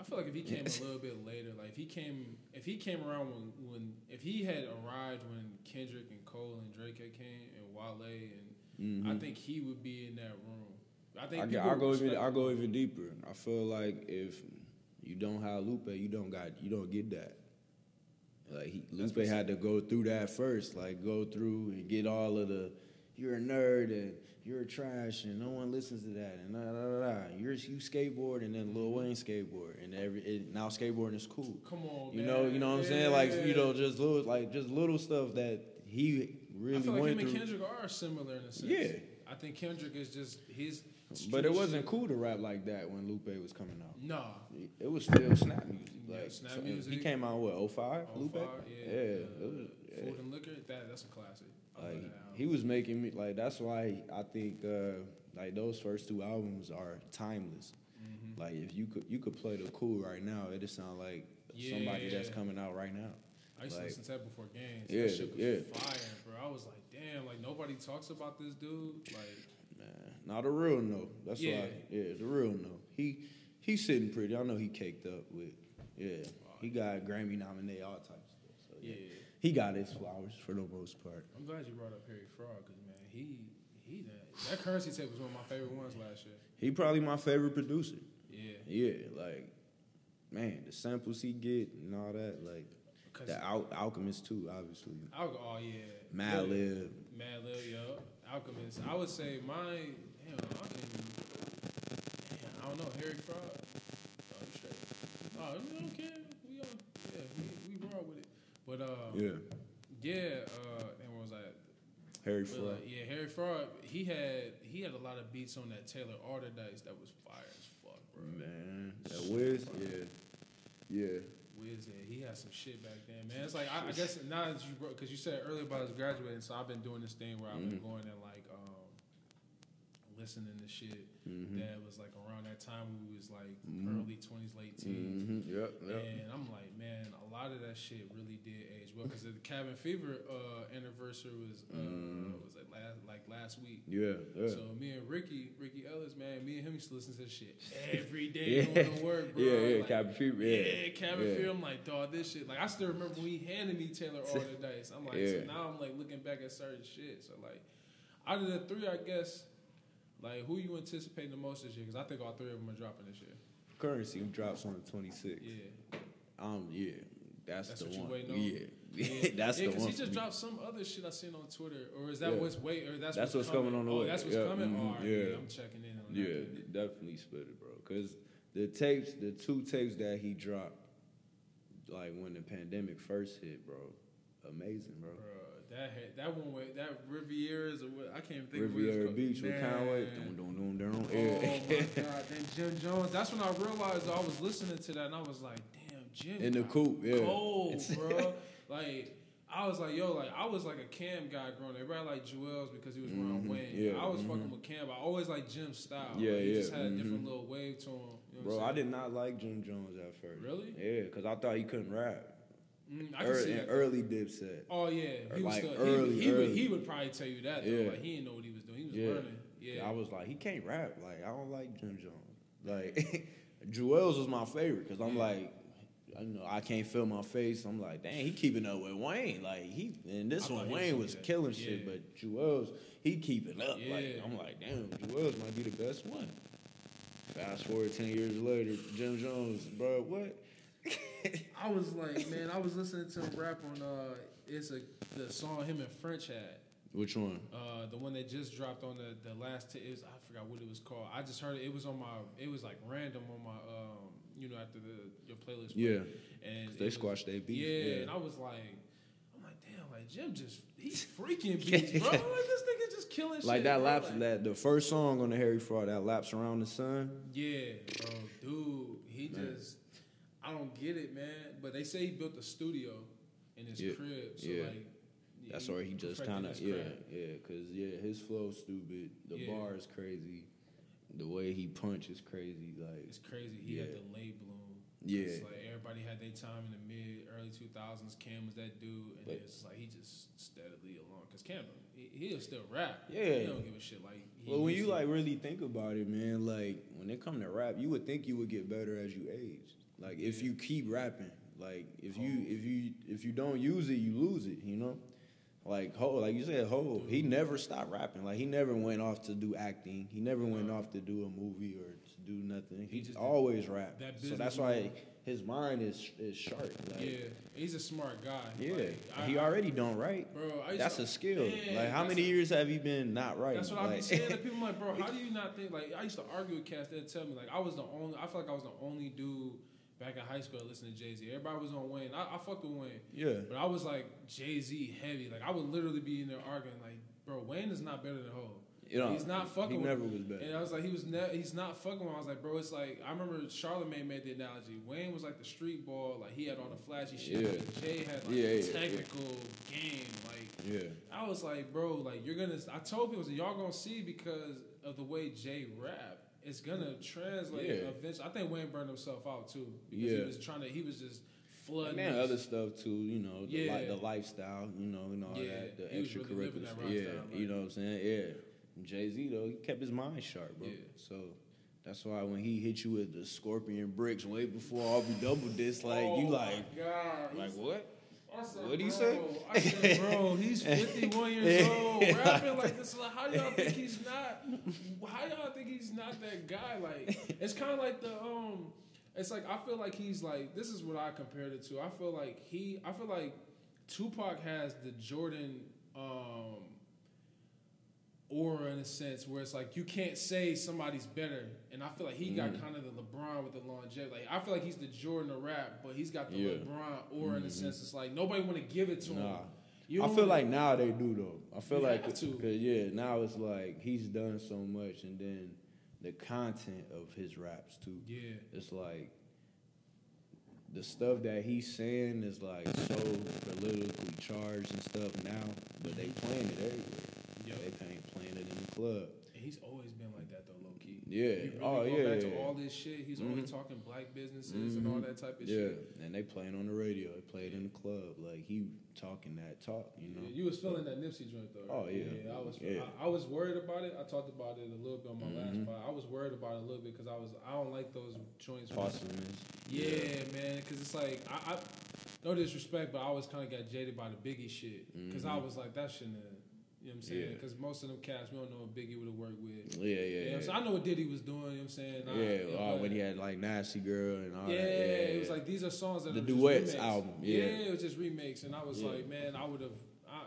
I feel like if he came a little bit later, like if he came around when if he had arrived when Kendrick and Cole and Drake had came and Wale and I think he would be in that room. I go even deeper. I feel like if you don't have Lupe, you don't get that. Like Lupe had to go through that first, like go through and get all of the you're a nerd and you're trash and no one listens to that and you skateboard and then Lil Wayne skateboard and now skateboarding is cool. Come on, you know what I'm saying? Like just little stuff that he really went through. I feel like him and Kendrick are similar in a sense. Yeah, I think Kendrick is just his. But it wasn't cool to rap like that when Lupe was coming out. No. It was still snap music. Like, yeah, snap music. He came out, what, 05? Lupe? Yeah. Food and Liquor, that's a classic. Like, he was making me, like, that's why I think, like, those first two albums are timeless. Mm-hmm. Like, if you could play the cool right now, it just sound like somebody that's coming out right now. I used to listen to that before games. Yeah, that shit was fire, bro. I was like, damn, like, nobody talks about this dude. Like... Not a real no. That's why. Yeah, the real no. He's sitting pretty. I know he caked up with. Yeah, he got Grammy nominated, all types of stuff. So, yeah, he got his flowers for the most part. I'm glad you brought up Harry Fraud, cause man, that Currency tape was one of my favorite ones last year. He probably my favorite producer. Yeah, like man, the samples he get and all that, like the Alchemist too, obviously. Oh yeah, Mad Lib, yo. Alchemist. I would say I don't know, Harry Fraud. Oh, you straight. Oh, we don't care. We raw with it. But and what was that? Harry Fraud. Harry Fraud. He had a lot of beats on that Taylor Arderdice that was fire as fuck, bro. Man, that Wiz. Yeah. Wiz, he had some shit back then, man. It's like I guess now that you broke, because you said earlier about us graduating, so I've been doing this thing where I've been going and like listening to shit that was like around that time we was like early 20s, late 10s. And I'm like, man, a lot of that shit really did age well because the Cabin Fever anniversary was last week. Yeah. So me and Ricky Ellis, man, me and him used to listen to this shit every day going to work, bro. Like, Cabin Fever. Cabin Fever. I'm like, dog, this shit. Like, I still remember when he handed me Taylor Arderdice. I'm like, so now I'm like looking back at certain shit. So like, out of the three, I guess. Like, who you anticipating the most this year? Because I think all three of them are dropping this year. Currency drops on the 26th. That's the one. That's what you waiting on? Yeah. That's the one. Because he just dropped some other shit I seen on Twitter. Or is that what's waiting? Or that's what's coming on the way. That's what's coming? I'm checking in on that. Definitely split it, bro. Because the two tapes that he dropped, like, when the pandemic first hit, bro, amazing, bro. That one with that Riviera's or what, I can't even think of what it's called. Riviera Beach with Conway. Don't. Oh my God! Then Jim Jones. That's when I realized I was listening to that and I was like, damn, Jim. In the coupe, cold, bro. Like I was like, yo, like I was like a Cam guy growing up. Everybody liked Jewels because he was around Wayne. I was fucking with Cam. But I always liked Jim's style. He just had a different little wave to him. You know bro, I did not like Jim Jones at first. Really? Yeah, because I thought he couldn't rap. Early Dipset. Oh yeah, he was like he would probably tell you that though. Like he didn't know what he was doing. He was learning. Yeah, I was like, he can't rap. Like I don't like Jim Jones. Like Jewels was my favorite because I'm like, I know I can't feel my face. I'm like, dang, he keeping up with Wayne. Like he and this one Wayne was killing shit, but Jewels he keeping up. Yeah. Like I'm like, damn, Jewels might be the best one. Fast forward 10 years later, Jim Jones, bro, what? I was like, man, I was listening to him rap on the song him and French had. Which one? The one that just dropped on the last I forgot what it was called. I just heard it was on my, it was like random on my after your playlist. Yeah. And they squashed their beats. Yeah, and I was like, damn, like Jim just he's freaking beats, bro. Like this nigga just killing shit. Like that laps, like, that the first song on the Harry Fraud, that laps around the sun. Yeah, bro, dude, he man. Just. I don't get it, man. But they say he built a studio in his crib. So like, that's where he just kind of because his flow's stupid. The bar is crazy. The way he punches is crazy. Like it's crazy. He had the late bloom. Yeah, it's like everybody had their time in the early 2000s. Cam was that dude, and but, it's like he just steadily along. Cause Cam, he'll still rap. Yeah, he don't give a shit. Like, well, when you like really think about it, man, like when it come to rap, you would think you would get better as you age. Like if you keep rapping, like if you don't use it, you lose it. You know, like Ho, like you said, Ho, he never stopped rapping. Like he never went off to do acting. He never went off to do a movie or to do nothing. He just always rapped. That so that's why his mind is sharp. Like, yeah, he's a smart guy. Yeah, like, he already don't write. Bro, that's a skill. Yeah, like how many years have you been not writing? That's what I be saying to people. I'm like, bro, how do you not think? Like I used to argue with cats that tell me like I feel like I was the only dude back in high school listening to Jay-Z. Everybody was on Wayne. I fucked with Wayne. Yeah, but I was like Jay-Z heavy. Like I would literally be in there arguing like, bro, Wayne is not better than Ho. He's not fucking with. He never was better. And I was like, he's not fucking with him. I was like, bro, it's like, I remember Charlamagne made the analogy. Wayne was like the street ball. Like, he had all the flashy shit. Yeah. Jay had, like, technical game. Like, I was like, bro, like, you're going to... I told people, y'all going to see because of the way Jay rap. It's going to translate eventually. I think Wayne burned himself out, too. Yeah. He was trying to... He was just... And then other stuff too, you know, the lifestyle, you know, and all that, the extracurriculars, really like, you know what I'm saying, Jay-Z though, he kept his mind sharp, bro. So that's why when he hit you with the scorpion bricks way before I'll be double this, like you like, God. Like what? What do you say? I said, bro, he's 51 years old, rapping like this. Like, how do y'all think he's not? How do y'all think he's not that guy? Like, it's kind of like the It's like I feel like he's like this is what I compared it to. I feel like Tupac has the Jordan aura in a sense where it's like you can't say somebody's better, and I feel like he got kind of the LeBron with the longevity. Like I feel like he's the Jordan of rap, but he's got the LeBron aura in a sense. It's like nobody want to give it to him. I feel like now they do though. I feel like now it's like he's done so much, and then the content of his raps too. Yeah. It's like the stuff that he's saying is like so politically charged and stuff now, but they playing it everywhere. Yep. They ain't playing it in the club. And he's always been like that though, low key. Yeah. Really back to all this shit. He's always talking black businesses and all that type of shit. And they playing on the radio. They played in the club. Like he talking that talk, you know. Yeah, you was feeling that Nipsey joint though. Right? Oh yeah. I was worried about it. I talked about it a little bit on my last pod. I was worried about it a little bit because I don't like those joints. Man, because it's like I no disrespect, but I always kind of got jaded by the Biggie shit because I was like that shouldn't have. You know what I'm saying? Because most of them cats, we don't know what Biggie would have worked with. You know what I'm saying? I know what Diddy was doing, you know what I'm saying? When he had, like, Nasty Girl and all that. It was like, these are songs that are just remakes. The Duets album, it was just remakes. And I was like, man, I would have...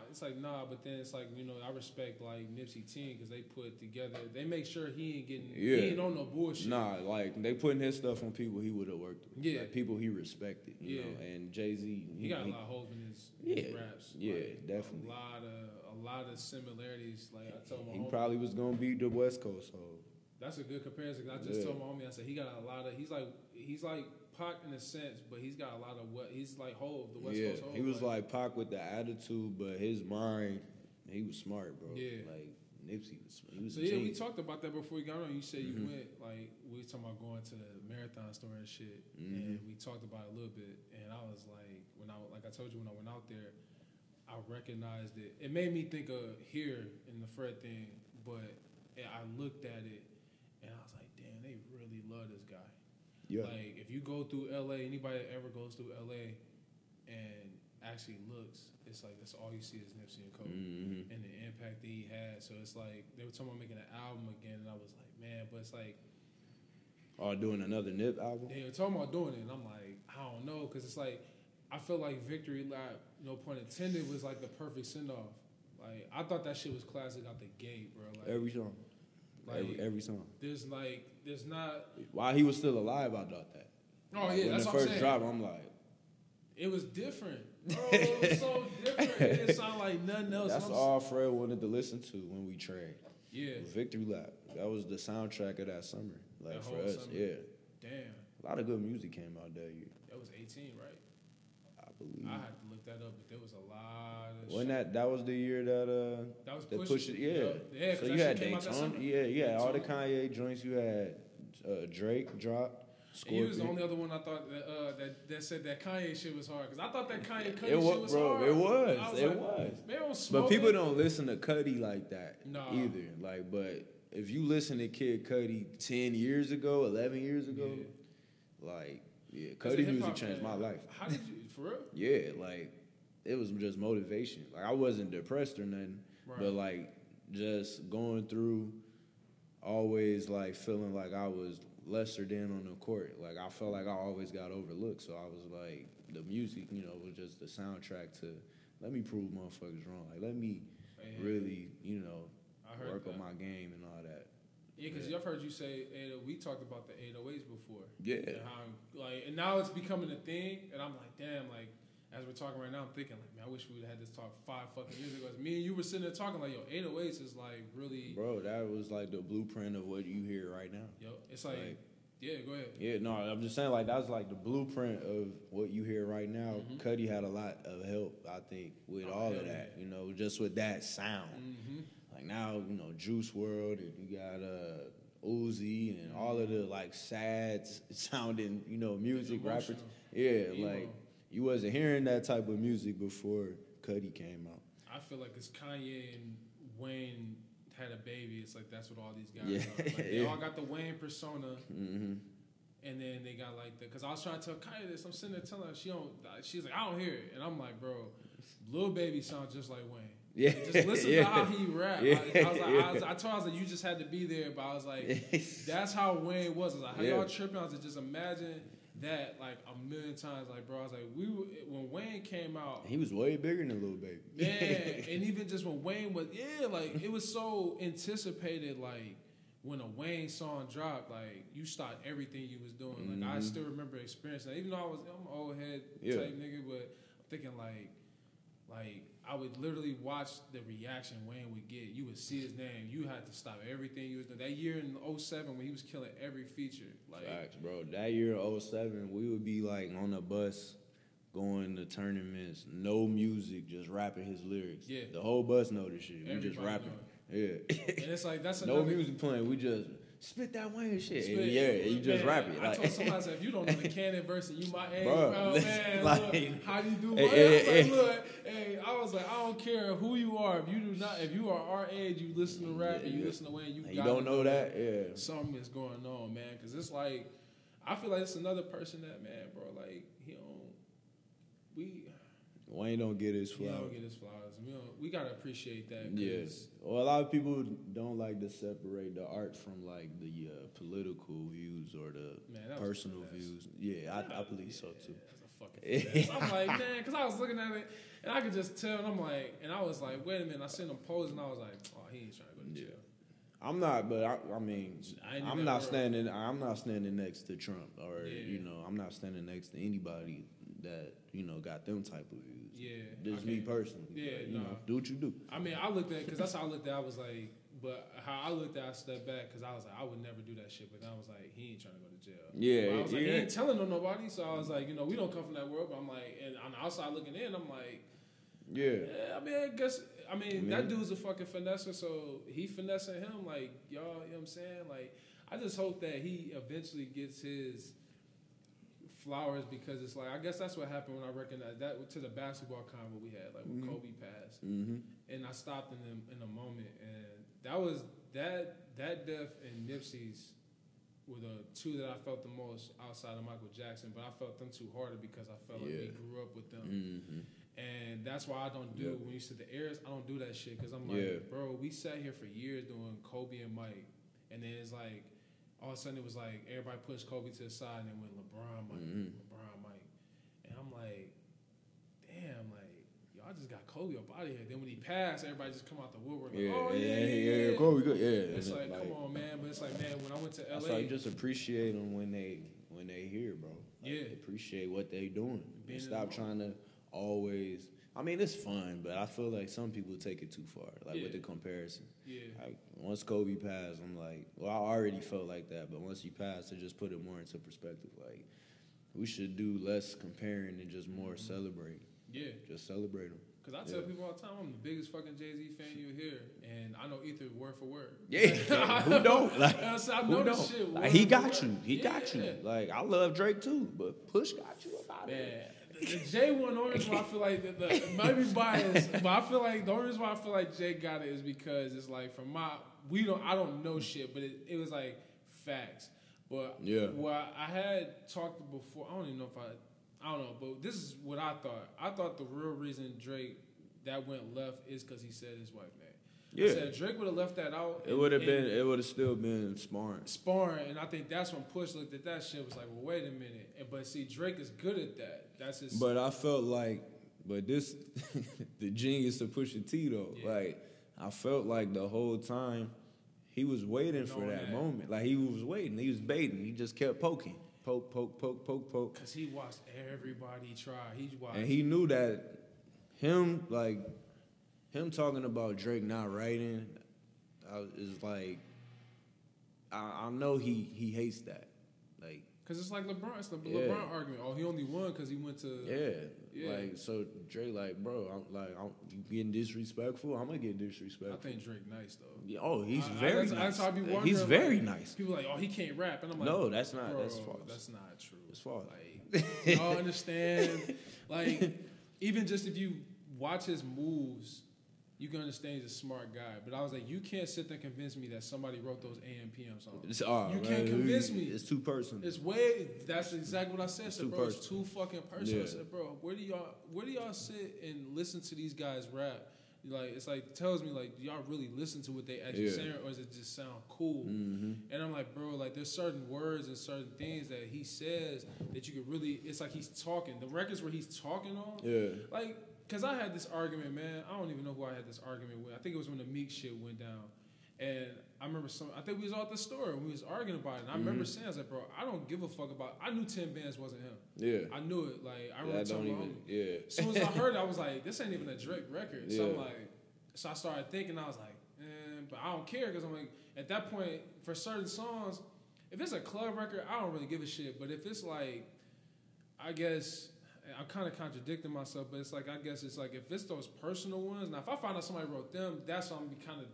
It's like, nah, but then it's like, you know, I respect, like, Nipsey Team because they put together... They make sure he ain't getting... He ain't on no bullshit. Nah, like, they putting his stuff on people he would have worked with. Yeah. Like, people he respected, you know? And Jay-Z... He got a lot of hope in his raps. Yeah, like, definitely. A lot of similarities. Like I told my homie, he probably was gonna be the West Coast. So that's a good comparison. I just told my homie, I said he got a lot of. He's like Pac in a sense, but he's got a lot of what he's like Hov, the West Coast. Hov, he was like Pac with the attitude, but his mind, he was smart, bro. Yeah, like Nipsey was smart. We talked about that before we got on. You said you went like we were talking about going to the Marathon Store and shit, and we talked about it a little bit. And I was like, I told you when I went out there. I recognized it. It made me think of here in the Fred thing, but I looked at it and I was like, damn, they really love this guy. Yeah. Like, if you go through LA, anybody that ever goes through LA and actually looks, it's like that's all you see is Nipsey and Kobe and the impact that he had. So it's like, they were talking about making an album again, and I was like, man, but it's like. Or doing another Nip album? They were talking about doing it, and I'm like, I don't know, because it's like, I feel like Victory Lap, no pun intended, was like the perfect send-off. Like, I thought that shit was classic out the gate, bro. Like, every song. Like, every song. There's not... While he was still alive, I thought that. Oh, yeah, that's what I'm saying. When the first drop, I'm like... It was different. Bro, it was so different. It didn't sound like nothing else. That's all Fred wanted to listen to when we trained. Yeah. Victory Lap. That was the soundtrack of that summer. Like, for us, Damn. A lot of good music came out that year. That was 18, right? I had to look that up, but there was a lot of that was the year that was Pusha. So you had Daytona. Yeah, all the Kanye joints. You had Drake dropped. He was the only other one I thought that said that Kanye shit was hard, because I thought that Kanye shit was hard. It was. But people don't listen to Cudi like that either. Like, but if you listen to Kid Cudi 10 years ago, 11 years ago, like. Yeah, Cudi music changed my life. How did you, for real? Yeah, like, it was just motivation. Like, I wasn't depressed or nothing, right, but, like, just going through, always, like, feeling like I was lesser than on the court. Like, I felt like I always got overlooked, so I was, like, the music, you know, was just the soundtrack to, let me prove motherfuckers wrong. Like, let me really, you know, work on my game and all that. Yeah, because I've heard you say, we talked about the 808s before. Yeah. And how, like, and now it's becoming a thing, and I'm like, damn, like, as we're talking right now, I'm thinking, like, man, I wish we would have had this talk 5 fucking years ago. Me and you were sitting there talking, like, yo, 808s is, like, really. Bro, that was, like, the blueprint of what you hear right now. Yo, it's like yeah, go ahead. Yeah, no, I'm just saying, like, that was, like, the blueprint of what you hear right now. Mm-hmm. Cudi had a lot of help, I think, with all of that, you know, just with that sound. Mm-hmm. Like, now, you know, Juice WRLD, and you got Uzi, and all of the, like, sad-sounding, you know, music, rappers. Yeah, like, you wasn't hearing that type of music before Cudi came out. I feel like it's Kanye and Wayne had a baby. It's like that's what all these guys are. Like, they all got the Wayne persona, and then they got, like, the, because I was trying to tell Kanye this. I'm sitting there telling her, she's like, I don't hear it. And I'm like, bro, Lil Baby sounds just like Wayne. Yeah, like, just listen to how he rap. Yeah. I told her, you just had to be there, but I was like, that's how Wayne was. I was like, how y'all tripping? I was like, just imagine that, like, a million times. Like, bro, I was like, when Wayne came out, he was way bigger than Lil Baby. Yeah, and even just when Wayne was, like, it was so anticipated. Like, when a Wayne song dropped, like, you stopped everything you was doing. Like, I still remember experiencing that. Even though I'm an old head type nigga, but I'm thinking, like, I would literally watch the reaction Wayne would get. You would see his name. You had to stop everything you was doing. That year in 2007 when he was killing every feature. Like, facts, bro. That year in 2007, we would be, like, on the bus going to tournaments, no music, just rapping his lyrics. Yeah. The whole bus know this shit. Everybody we just rapping. And it's like, that's another. No music playing. We just spit that Wayne shit. You just rap it. Like, I told somebody, I said, if you don't know the Cannon verse and you my age, bro, man, like, look, how do you do what? I was like, I don't care who you are. If you do not, if you are our age, you listen to rap and you listen to Wayne, you don't know that. Something is going on, man. Because it's like, I feel like it's another person that, man, bro, like, he don't, Wayne don't get his flowers. We gotta appreciate that. Yes. Well, a lot of people don't like to separate the art from, like, the political views or the personal views. I believe so too. That's a fucking I'm like, man, because I was looking at it and I could just tell, and I'm like, and I was like, wait a minute. I seen him pose and I was like, oh, he ain't trying to go to jail. I'm not, but I mean, I'm not standing next to Trump or you know, I'm not standing next to anybody that, you know, got them type of views. Yeah. Just me personally. Yeah, like, you know, do what you do. I mean, I looked at it, because that's how I looked at it. I was like, but how I looked at it, I stepped back, because I was like, I would never do that shit. But then I was like, he ain't trying to go to jail. Yeah. But I was like, he ain't telling on nobody. So I was like, you know, we don't come from that world. But I'm like, and on the outside looking in, I'm like, yeah, I mean, I guess, I mean, that dude's a fucking finesser. So he finessing him, like, y'all, you know what I'm saying? Like, I just hope that he eventually gets his flowers, because it's like, I guess that's what happened when I recognized that to the basketball convo we had, like, when Kobe passed, and I stopped in a moment, and that was that death and Nipsey's were the two that I felt the most outside of Michael Jackson, but I felt them two harder because I felt like we grew up with them, and that's why I don't do when you said the heirs, I don't do that shit, because I'm like, bro, we sat here for years doing Kobe and Mike, and then it's like, all of a sudden, it was like everybody pushed Kobe to the side, and then went LeBron, Mike, LeBron, Mike, and I'm like, damn, like, y'all just got Kobe up out of here. Then when he passed, everybody just come out the woodwork, like, Kobe good, It's like, come on, man, but it's like, man, when I went to LA, that's like, just appreciate them when they here, bro. Like, appreciate what they doing. And stop trying to always. I mean, it's fun, but I feel like some people take it too far, like with the comparison. Yeah. Like, once Kobe passed, I'm like, well, I already felt like that, but once he passed, it just put it more into perspective. Like, we should do less comparing and just more celebrate. Yeah. Just celebrate him. Because I tell people all the time, I'm the biggest fucking Jay-Z fan you hear, and I know Ether word for word. Yeah. Who don't? Like, so I know this shit. Like, he got you. He got you. Like, I love Drake too, but Push got you about it. The Jay one, the only reason why I feel like it might be biased, but I feel like the only reason why I feel like Jay got it is because it's like, I don't know shit, but it was like facts. But But what I had talked before, I don't even know if I don't know, but this is what I thought. I thought the real reason Drake that went left is because he said his wife's name. Yeah. I said Drake would have left that out. It would have been. It would have still been sparring, and I think that's when Push looked at that shit was like, well, wait a minute. And but see, Drake is good at that. That's his. But I felt like, but this, the genius of Pusha T though. Yeah. Like I felt like the whole time he was waiting for that moment. Like he was waiting. He was baiting. He just kept poking. Poke. Because he watched everybody try. And he knew that him talking about Drake not writing is like, I know he hates that. Like, because it's like LeBron. It's the LeBron argument. Oh, he only won because he went to. Yeah. Like, so Drake, like, bro, I'm you getting disrespectful? I'm going to get disrespectful. I think Drake nice, though. Yeah, he's very nice. That's how I be very nice. People like, oh, he can't rap. And I'm like, no, that's not. Bro, that's false. That's not true. It's false. Like, y'all understand. Like, even just if you watch his moves, you can understand he's a smart guy. But I was like, you can't sit there and convince me that somebody wrote those AMPM songs. Can't convince me. It's too personal. That's exactly what I said. It's too fucking personal. Yeah. I said, bro, where do y'all sit and listen to these guys rap? Like, it's like, tells me, like, do y'all really listen to what they actually saying, or does it just sound cool? Mm-hmm. And I'm like, bro, like, there's certain words and certain things that he says that you could really, it's like he's talking. The records where he's talking on, like, because I had this argument, man. I don't even know who I had this argument with. I think it was when the Meek shit went down. And I remember I think we was all at the store and we was arguing about it. And I remember saying, I was like, bro, I don't give a fuck about it. I knew 10 bands wasn't him. Yeah. I knew it. Like, I remember telling my homie. As soon as I heard it, I was like, this ain't even a Drake record. Yeah. So I'm like, so I started thinking, I was like, but I don't care. Because I'm like, at that point, for certain songs, if it's a club record, I don't really give a shit. But if it's like, I guess, I'm kind of contradicting myself, but it's like, I guess it's like, if it's those personal ones, now if I find out somebody wrote them, that's why I'm going to be kind of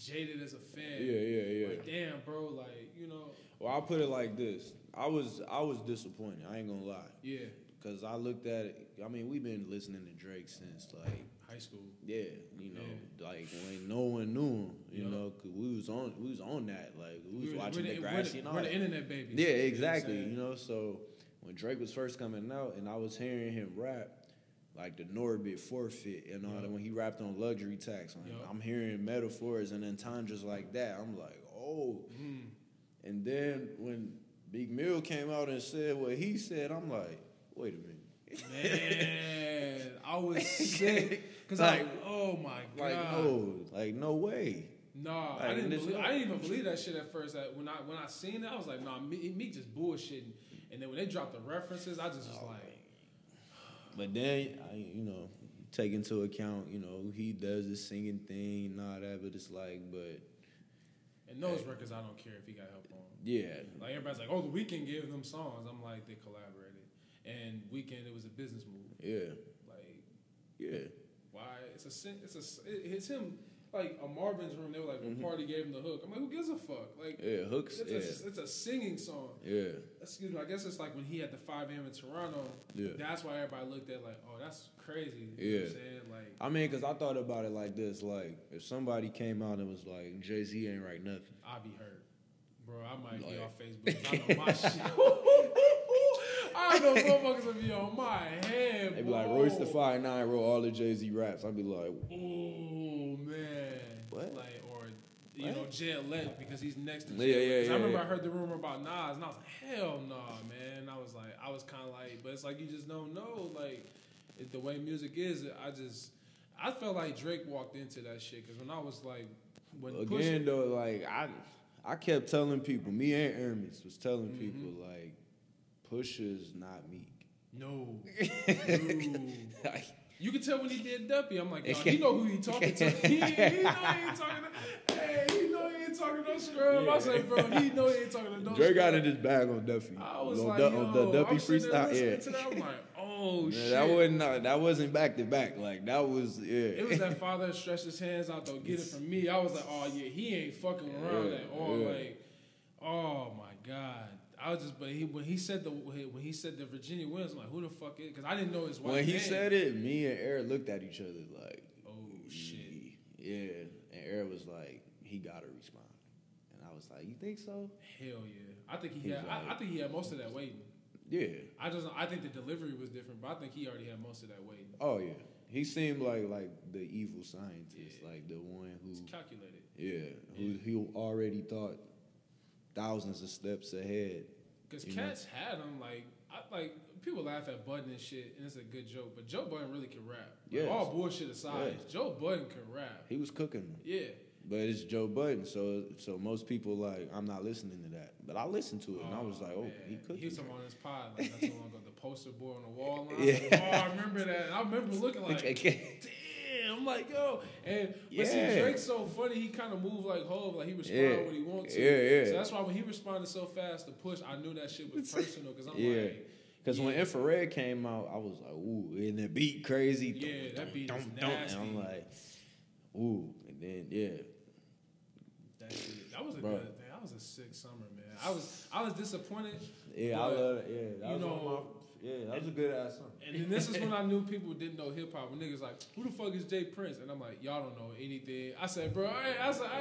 jaded as a fan. Yeah. Like, damn, bro, like, you know. Well, I'll put it like this. I was disappointed. I ain't going to lie. Yeah. Because I looked at it. I mean, we've been listening to Drake since, like, high school. Yeah. You know, like, when no one knew him, you know, because we was on that. Like, we were watching Degrassi and all that. We're the internet babies. Yeah, exactly. You know, so when Drake was first coming out and I was hearing him rap, like the Norbit Forfeit and all that, when he rapped on Luxury Tax, like, I'm hearing metaphors and entendres like that. I'm like, oh. Mm. And then when Big Mill came out and said what he said, I'm like, wait a minute. Man, I was sick. Because like, oh my God. Like, no way. Nah, like, I didn't even believe that shit at first. Like, when I seen it, I was like, nah, me just bullshitting. And then when they dropped the references, I just was like. But then, you know, take into account, you know, he does the singing thing and all that, but it's like, but. And those records, I don't care if he got help on. Yeah. Like, everybody's like, oh, The Weeknd gave them songs. I'm like, they collaborated. And Weeknd, it was a business move. Yeah. Like. Yeah. Why? It's him. Like, a Marvin's Room, they were like, Party gave him the hook. I'm like, who gives a fuck? Like, hooks, it's a singing song. Yeah. Excuse me, I guess it's like when he had the 5 a.m. in Toronto. Yeah. That's why everybody looked at like, oh, that's crazy. You know what I'm saying? Like, I mean, because I thought about it like this. Like, if somebody came out and was like, Jay-Z ain't write nothing, I'd be hurt. Bro, I might be off Facebook. I know my shit. I know motherfuckers would be on my head, bro. They be like, Royce the 5'9" wrote all the Jay-Z raps. I'd be like, oh, man. What? Like, or, you know, Jed Lett, because he's next to Jay. Yeah. I remember I heard the rumor about Nas, and I was like, hell no, man. And I was kind of like, but it's like, you just don't know. Like, the way music is, I felt like Drake walked into that shit. Because when I was like, I kept telling people, me and Hermes was telling people, like, Pusha's not Meek. No. You could tell when he did Duppy. I'm like, you know who he talking to. He know he ain't talking to. Hey, he know he ain't talking to no scrub. Yeah. I said, bro, he know he ain't talking to no scrub. Drake got in his bag on Duffy. I was on, like, on the Duppy freestyle. Yeah. I'm like, oh, man, shit. That wasn't back to back. Like, that was, It was that father stretched his hands out, though, get it from me. I was like, oh, yeah, he ain't fucking around at all. Yeah. Like, oh, my God. I was just, but when he said the Virginia Williams, I'm like, who the fuck is? Because I didn't know his wife. When he said it, me and Eric looked at each other like, oh shit, yeah. And Eric was like, he gotta respond, and I was like, you think so? Hell yeah. I think he had most of that waiting. Yeah. I think the delivery was different, but I think he already had most of that waiting. Oh yeah. He seemed like the evil scientist, like the one who... It's calculated. Yeah, who already thought thousands of steps ahead. Because cats had him, people laugh at Budden and shit, and it's a good joke, but Joe Budden really can rap. Yes. All bullshit aside, yes. Joe Budden can rap. He was cooking them. Yeah. But it's Joe Budden, so most people I'm not listening to that. But I listened to it, and I was like, man. He cooking. He was on his pod, not too long ago, the poster boy on the wall. And I remember that. And I remember looking like, damn, I'm like, yo. And, see, Drake's so funny, he kind of moved like Hov, he responded when he wants to. Yeah, yeah. So that's why when he responded so fast to Push, I knew that shit was personal, because I'm when Infrared came out, I was like, ooh, and the beat crazy. Yeah, that beat is nasty. And I'm like, ooh, and then, yeah. That was a good thing. That was a sick summer, man. I was disappointed. Yeah, I love it. Yeah, that was a good ass summer. And then this is when I knew people didn't know hip hop. When niggas like, who the fuck is Jay Prince? And I'm like, y'all don't know anything. I said, bro, I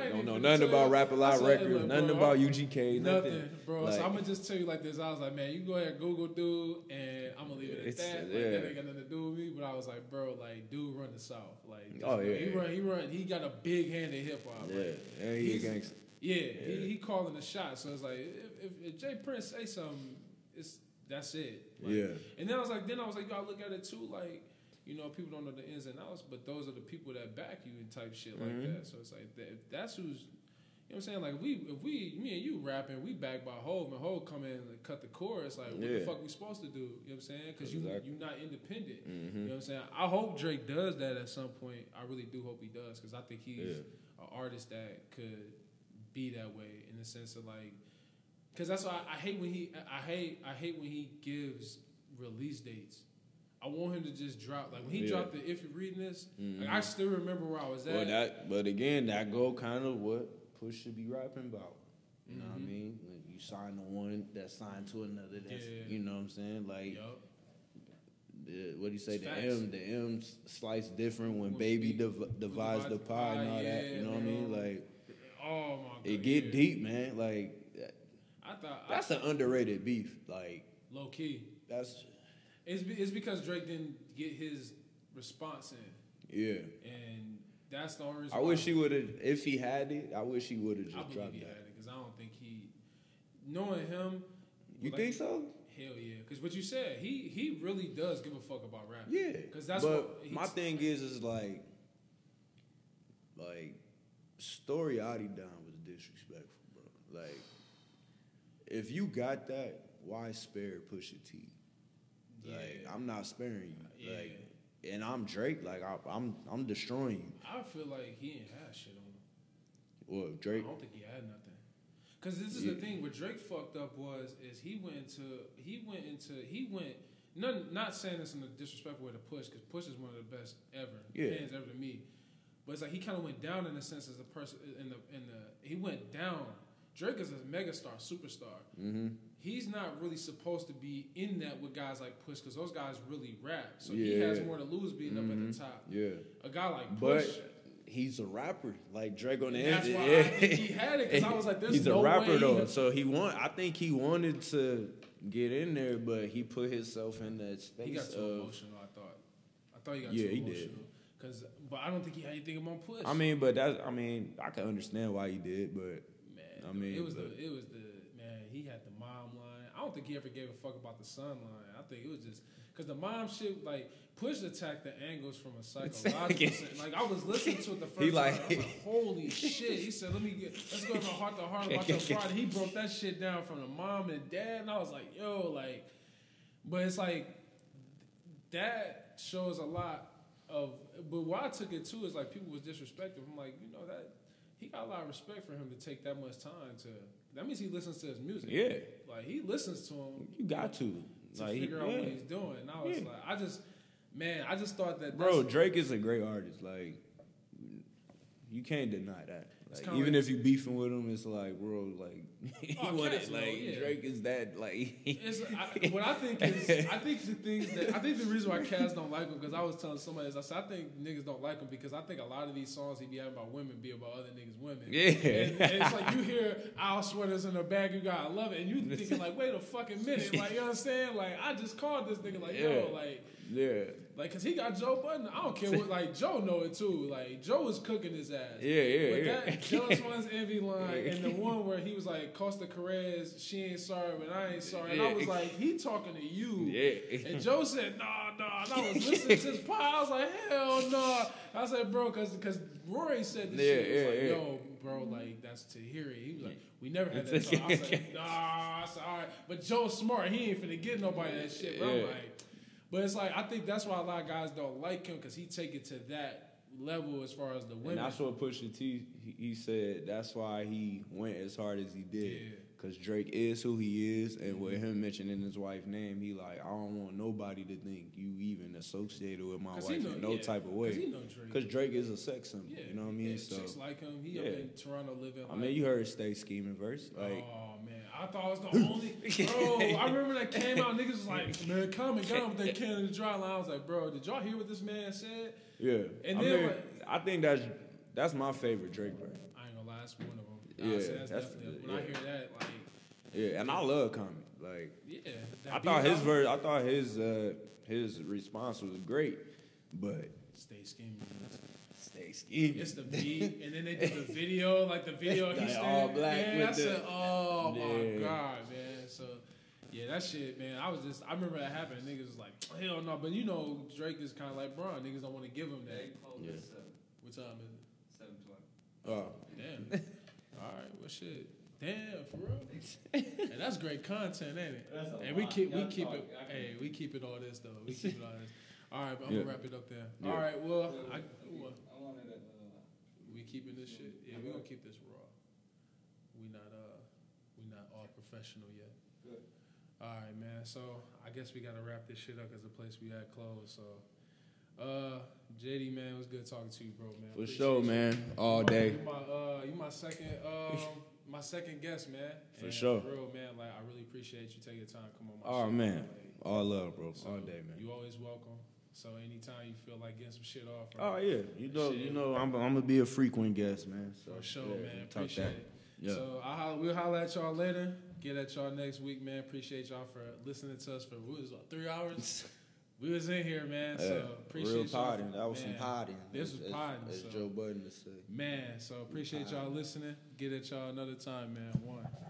don't know nothing about Rap A Lot Records, nothing about UGK, nothing. Bro, so I'm gonna just tell you like this. I was like, man, you go ahead and Google dude, and I'm gonna leave it at that. That ain't got nothing to do with me. But I was like, bro, dude run the South. He got a big hand in hip hop. Yeah, and he's a gangster. Yeah, yeah. He calling the shot. So it's like, if Jay Prince say something, that's it. And then I was like, y'all look at it too, people don't know the ins and outs, but those are the people that back you and type shit like that. So it's like, that's who's, you know what I'm saying? Like, me and you rapping, we backed by Hov, and Hov come in and cut the chorus. Like, what the fuck we supposed to do? You know what I'm saying? Because you're not independent. You know what I'm saying? I hope Drake does that at some point. I really do hope he does, because I think he's an artist that could be that way in the sense of like, because that's why I hate when he gives release dates. I want him to just drop. Like, when he dropped the If You're Reading This, I still remember where I was at. But again, that go kind of what Push should be rapping about. You know what I mean? When you sign to one, that's signed to another. That's, you know what I'm saying? Like, what do you say? The M slice different when Baby divides the pie and all that. You know what I mean? Like, oh my God, it get deep, man. Like, that's an underrated beef, like low key. It's because Drake didn't get his response in. Yeah, and that's the only reason. I wish he would have. If he had it, I wish he would have just dropped that. I had it, because I don't think he, knowing him. You think so? Hell yeah, because what you said, he really does give a fuck about rap. Yeah, because that's what my thing is like Story Adidon was disrespectful, bro. Like, if you got that, why spare Pusha T? Like, I'm not sparing you. Yeah. Like, and I'm Drake. Like, I'm destroying you. I feel like he ain't had shit on him. Well, Drake, I don't think he had nothing. Cause this is the thing. What Drake fucked up was he went. Not saying this in a disrespectful way to Push, cause Push is one of the best ever fans ever to me. But it's like he kind of went down in a sense as a person. He went down. Drake is a megastar, superstar. Mm-hmm. He's not really supposed to be in that with guys like Push, because those guys really rap. So he has more to lose being up at the top. Yeah, a guy like Push. But he's a rapper, like Drake on the end. That's why I think he had it, because I was like, "There's he's no way." He's a rapper though, so he won. I think he wanted to get in there, but he put himself in that space. He got too emotional. I thought he got too emotional. Yeah, he did. But I don't think he had anything about Push. I mean, I can understand why he did, but. I mean, it was the man. He had the mom line. I don't think he ever gave a fuck about the son line. I think it was just because the mom shit, like, Push attacked the angles from a psychological sense. Like, I was listening to it the first time. I was like, holy shit. He said, let's go to heart to heart about your Friday. He broke that shit down from the mom and dad, and I was like, yo, like, but it's like that shows a lot of. But why I took it too is like people was disrespectful. I'm like, that. He got a lot of respect for him to take that much time to. That means he listens to his music. Yeah, like he listens to him. You got to like, figure out what he's doing. And I was like, I just thought that. Bro, Drake is a great artist. Like, You can't deny that. Like, even if you beefing with him, it's like, bro, like, Drake is that, like. I think the reason why cats don't like him, because I was telling somebody, I said, I think niggas don't like him because I think a lot of these songs he be having about women be about other niggas' women. Yeah. And it's like, you hear, I'll swear this in her bag, you gotta love it. And you thinking, like, wait a fucking minute. Like, you know what I'm saying? Like, I just called this nigga, like, yo, like. Yeah. Like, because he got Joe Budden. I don't care what, like, Joe know it, too. Like, Joe is cooking his ass. That Jealous One's Envy line and the one where he was like, Costa Carrez, she ain't sorry, but I ain't sorry. And I was like, he talking to you. Yeah. And Joe said, nah. And I was listening to his pod. I was like, hell nah. I said, bro, because Rory said this shit. He was like, yo, bro, like, that's Tahiri. He was like, we never had that song. I was like, nah. I said, all right. But Joe's smart. He ain't finna get nobody that shit. But I'm like... But it's like, I think that's why a lot of guys don't like him, because he take it to that level as far as the women. And that's what Pusha T, he said, that's why he went as hard as he did. Because Drake is who he is, and with him mentioning his wife's name, he like, I don't want nobody to think you even associated with my wife in no type of way. Because Drake is a sex symbol, you know what I mean? Yeah, so, chicks like him. He up in Toronto living. I mean, you heard Stay Scheming verse. Like, I thought it was the only... Bro, I remember that came out, niggas was like, man, come and come with that can in the dry line. I was like, bro, did y'all hear what this man said? Yeah. And then... I think that's my favorite Drake verse. I ain't gonna lie, that's one of them. That's definitely... When I hear that, like... Yeah, and I love Common. Like... Yeah. I thought his response was great, but... Stay scheming. Stay scheming. It's the beat, and then they do the video, like the video. He's like all black. Man, I said, oh my god, man. So, yeah, that shit, man. I remember that happened. Niggas was like, hell no. But you know, Drake is kind of like Bron. Niggas don't want to give him that. Yeah. What time is it? 7:20. Oh, damn. All right, well, shit. Damn, for real. And that's great content, ain't it? And we keep it all this though. We keep it all this. All right, but I'm gonna wrap it up there. Yeah. All right, well, I wanted to. We keeping this shit. Yeah, we gonna keep this raw. We not all professional yet. Good. All right, man. So I guess we gotta wrap this shit up because the place we at closed. So, JD, man, it was good talking to you, bro, man. For sure, man. All day. You my second guest, man. For sure. For real, man. Like, I really appreciate you taking the time to come on my show. Oh man, like, all love, bro. So, all day, man. You always welcome. So anytime you feel like getting some shit off. Right? Oh yeah, you know, I'm gonna be a frequent guest, man. So, for sure, yeah, man. Appreciate it. Yeah. So we'll holler at y'all later. Get at y'all next week, man. Appreciate y'all for listening to us for 3 hours. We was in here, man. So appreciate real potting. That was man. Some potting. This was potting. As Joe Budden would say. Man, so appreciate y'all listening. Get at y'all another time, man. One.